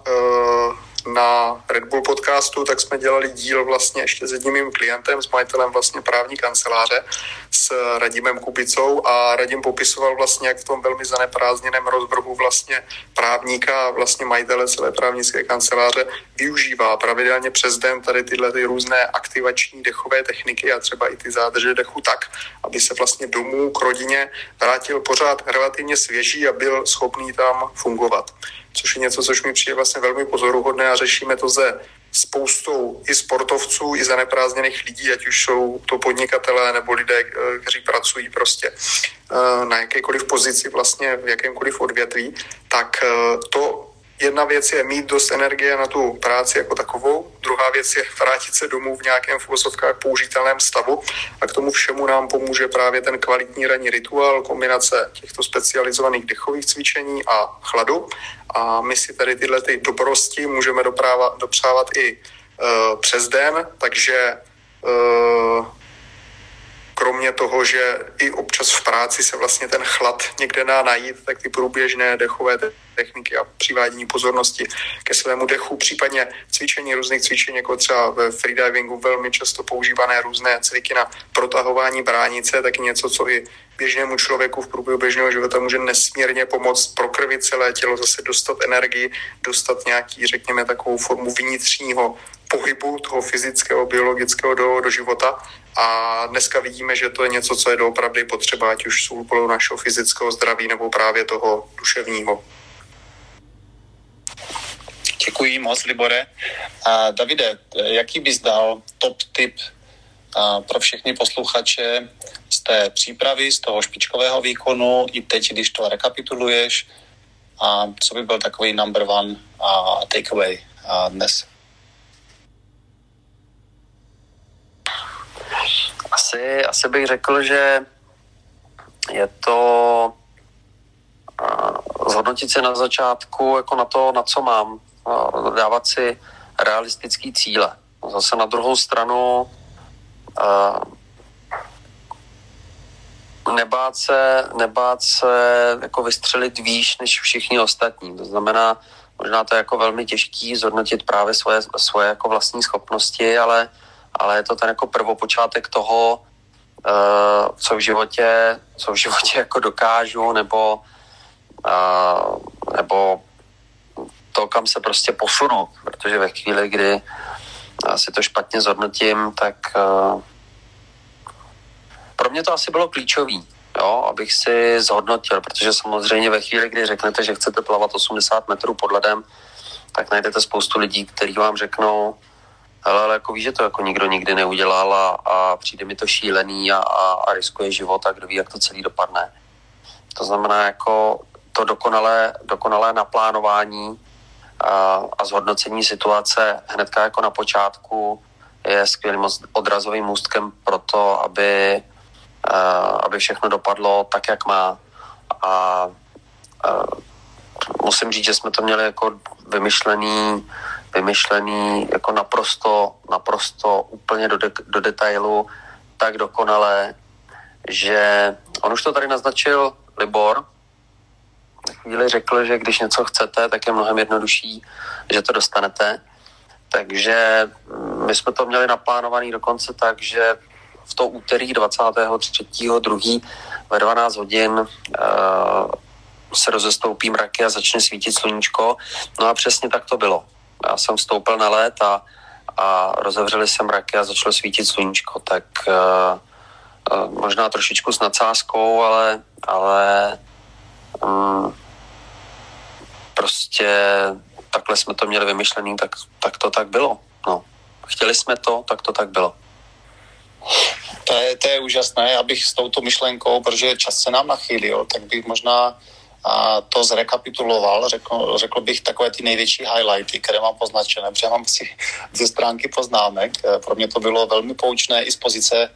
na Red Bull podcastu, tak jsme dělali díl vlastně ještě s jedním mým klientem, s majitelem vlastně právní kanceláře, s Radimem Kupicou, a Radim popisoval vlastně, jak v tom velmi zaneprázdněném rozvrhu vlastně právníka, vlastně majitele celé právnické kanceláře využívá pravidelně přes den tady tyhle ty různé aktivační dechové techniky a třeba i ty zádrže dechu tak, aby se vlastně domů k rodině vrátil pořád relativně svěží a byl schopný tam fungovat. Což je něco, což mi přijde vlastně velmi pozoruhodné a řešíme to se spoustou i sportovců, i zaneprázdněných lidí, ať už jsou to podnikatelé nebo lidé, kteří pracují prostě na jakékoliv pozici vlastně v jakémkoliv odvětví, tak to jedna věc je mít dost energie na tu práci jako takovou, druhá věc je vrátit se domů v nějakém filozofkách použitelném stavu, a k tomu všemu nám pomůže právě ten kvalitní ranní rituál, kombinace těchto specializovaných dechových cvičení a chladu, a my si tady tyhle ty dobrosti můžeme dopřávat i přes den, takže kromě toho, že i občas v práci se vlastně ten chlad někde dá najít, tak ty průběžné dechové techniky a přivádění pozornosti ke svému dechu, případně cvičení různých cvičení, jako třeba ve freedivingu velmi často používané různé cviky na protahování bránice, tak něco, co i běžnému člověku v průběhu běžného života může nesmírně pomoct prokrvit celé tělo, zase dostat energii, dostat nějaký, řekněme, takovou formu vnitřního pohybu, toho fyzického, biologického do života. A dneska vidíme, že to je něco, co je doopravdy potřeba, ať už z úkolu našeho fyzického zdraví nebo právě toho duševního. Děkuji moc, Libore. Davide, jaký bys dal top tip pro všechny posluchače z té přípravy, z toho špičkového výkonu i teď, když to rekapituluješ, a co by byl takový number one takeaway dnes? Asi bych řekl, že je to zhodnotit se na začátku jako na to, na co mám, dávat si realistický cíle. Zase na druhou stranu nebát se jako vystřelit výš než všichni ostatní. To znamená, možná to je jako velmi těžký zhodnotit právě svoje jako vlastní schopnosti, ale je to ten jako prvopočátek toho, co v životě jako dokážu, nebo to, kam se prostě posunu, protože ve chvíli, kdy asi to špatně zhodnotím, tak pro mě to asi bylo klíčový, jo, abych si zhodnotil, protože samozřejmě ve chvíli, kdy řeknete, že chcete plavat 80 metrů pod ledem, tak najdete spoustu lidí, kteří vám řeknou, ale jako víš, že to jako nikdo nikdy neudělal a přijde mi to šílený a riskuje život a kdo ví, jak to celý dopadne. To znamená jako to dokonalé naplánování a zhodnocení situace hnedka jako na počátku je skvělým odrazovým můstkem pro to, aby všechno dopadlo tak, jak má. A musím říct, že jsme to měli jako vymyšlený jako naprosto úplně do detailu, tak dokonalé, že on už to tady naznačil Libor, na chvíli řekl, že když něco chcete, tak je mnohem jednodušší, že to dostanete. Takže my jsme to měli naplánovaný dokonce tak, že v to úterý 23.2. ve 12 hodin se rozestoupí mraky a začne svítit sluníčko. No a přesně tak to bylo. Já jsem vstoupil na led a rozevřeli se mraky a začalo svítit sluníčko. Tak možná trošičku s nadsázkou, ale prostě takhle jsme to měli vymyšlený, tak to tak bylo. No. Chtěli jsme to, tak to tak bylo. To je úžasné, abych s touto myšlenkou, protože čas se nám nachýlil, tak bych možná to zrekapituloval, řekl bych takové ty největší highlighty, které mám poznačené, protože mám si ze stránky poznámek. Pro mě to bylo velmi poučné i z pozice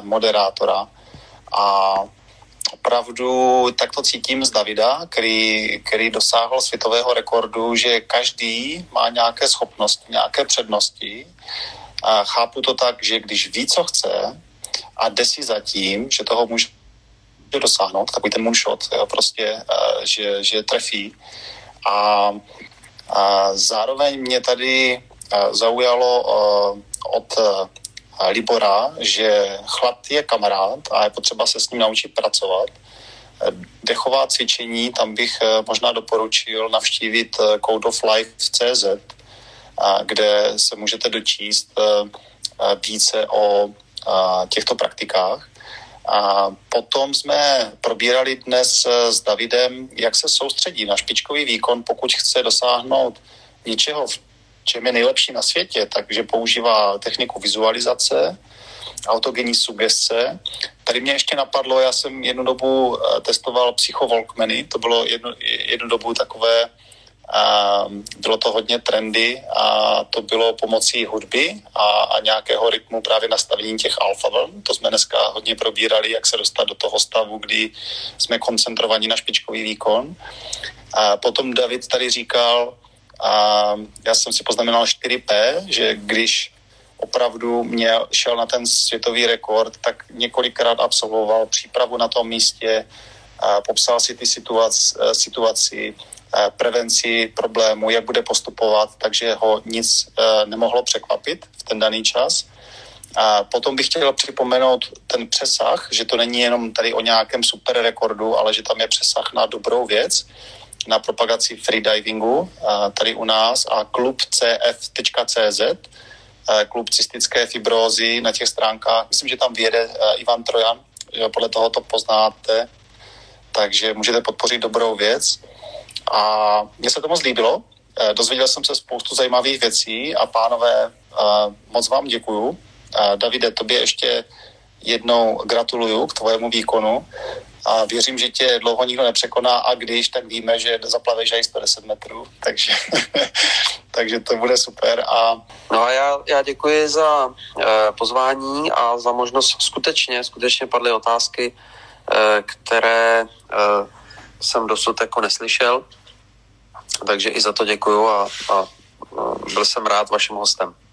moderátora a opravdu tak to cítím z Davida, který dosáhl světového rekordu, že každý má nějaké schopnosti, nějaké přednosti. A chápu to tak, že když ví, co chce a jde si za tím, že toho může dosáhnout, takový ten moonshot, prostě, že trefí. A zároveň mě tady zaujalo od Libora, že chlap je kamarád a je potřeba se s ním naučit pracovat. Dechová cvičení, tam bych možná doporučil navštívit codeoflife.cz, kde se můžete dočíst více o těchto praktikách. A potom jsme probírali dnes s Davidem, jak se soustředí na špičkový výkon, pokud chce dosáhnout něčeho, v čem je nejlepší na světě, takže používá techniku vizualizace, autogenní sugestce. Tady mě ještě napadlo, já jsem jednu dobu testoval psychovolkmeny, to bylo jednu dobu takové, bylo to hodně trendy a to bylo pomocí hudby a nějakého rytmu právě nastavení těch alfa vln. To jsme dneska hodně probírali, jak se dostat do toho stavu, kdy jsme koncentrovaní na špičkový výkon. A potom David tady říkal, já jsem si poznamenal 4P, že když opravdu mě šel na ten světový rekord, tak několikrát absolvoval přípravu na tom místě, popsal si ty situaci, prevenci problému, jak bude postupovat, takže ho nic nemohlo překvapit v ten daný čas. A potom bych chtěl připomenout ten přesah, že to není jenom tady o nějakém super rekordu, ale že tam je přesah na dobrou věc, na propagaci freedivingu tady u nás a klub.cf.cz, klub cystické fibrózy na těch stránkách. Myslím, že tam vyjede Ivan Trojan, podle toho to poznáte, takže můžete podpořit dobrou věc. A mně se to moc líbilo, dozvěděl jsem se spoustu zajímavých věcí a pánové, moc vám děkuju. Davide, tobě ještě jednou gratuluju k tvojemu výkonu a věřím, že tě dlouho nikdo nepřekoná a když, tak víme, že zaplaveš až 110 metrů, takže to bude super. No a já děkuji za pozvání a za možnost, skutečně padly otázky, které jsem dosud jako neslyšel, takže i za to děkuju a byl jsem rád vaším hostem.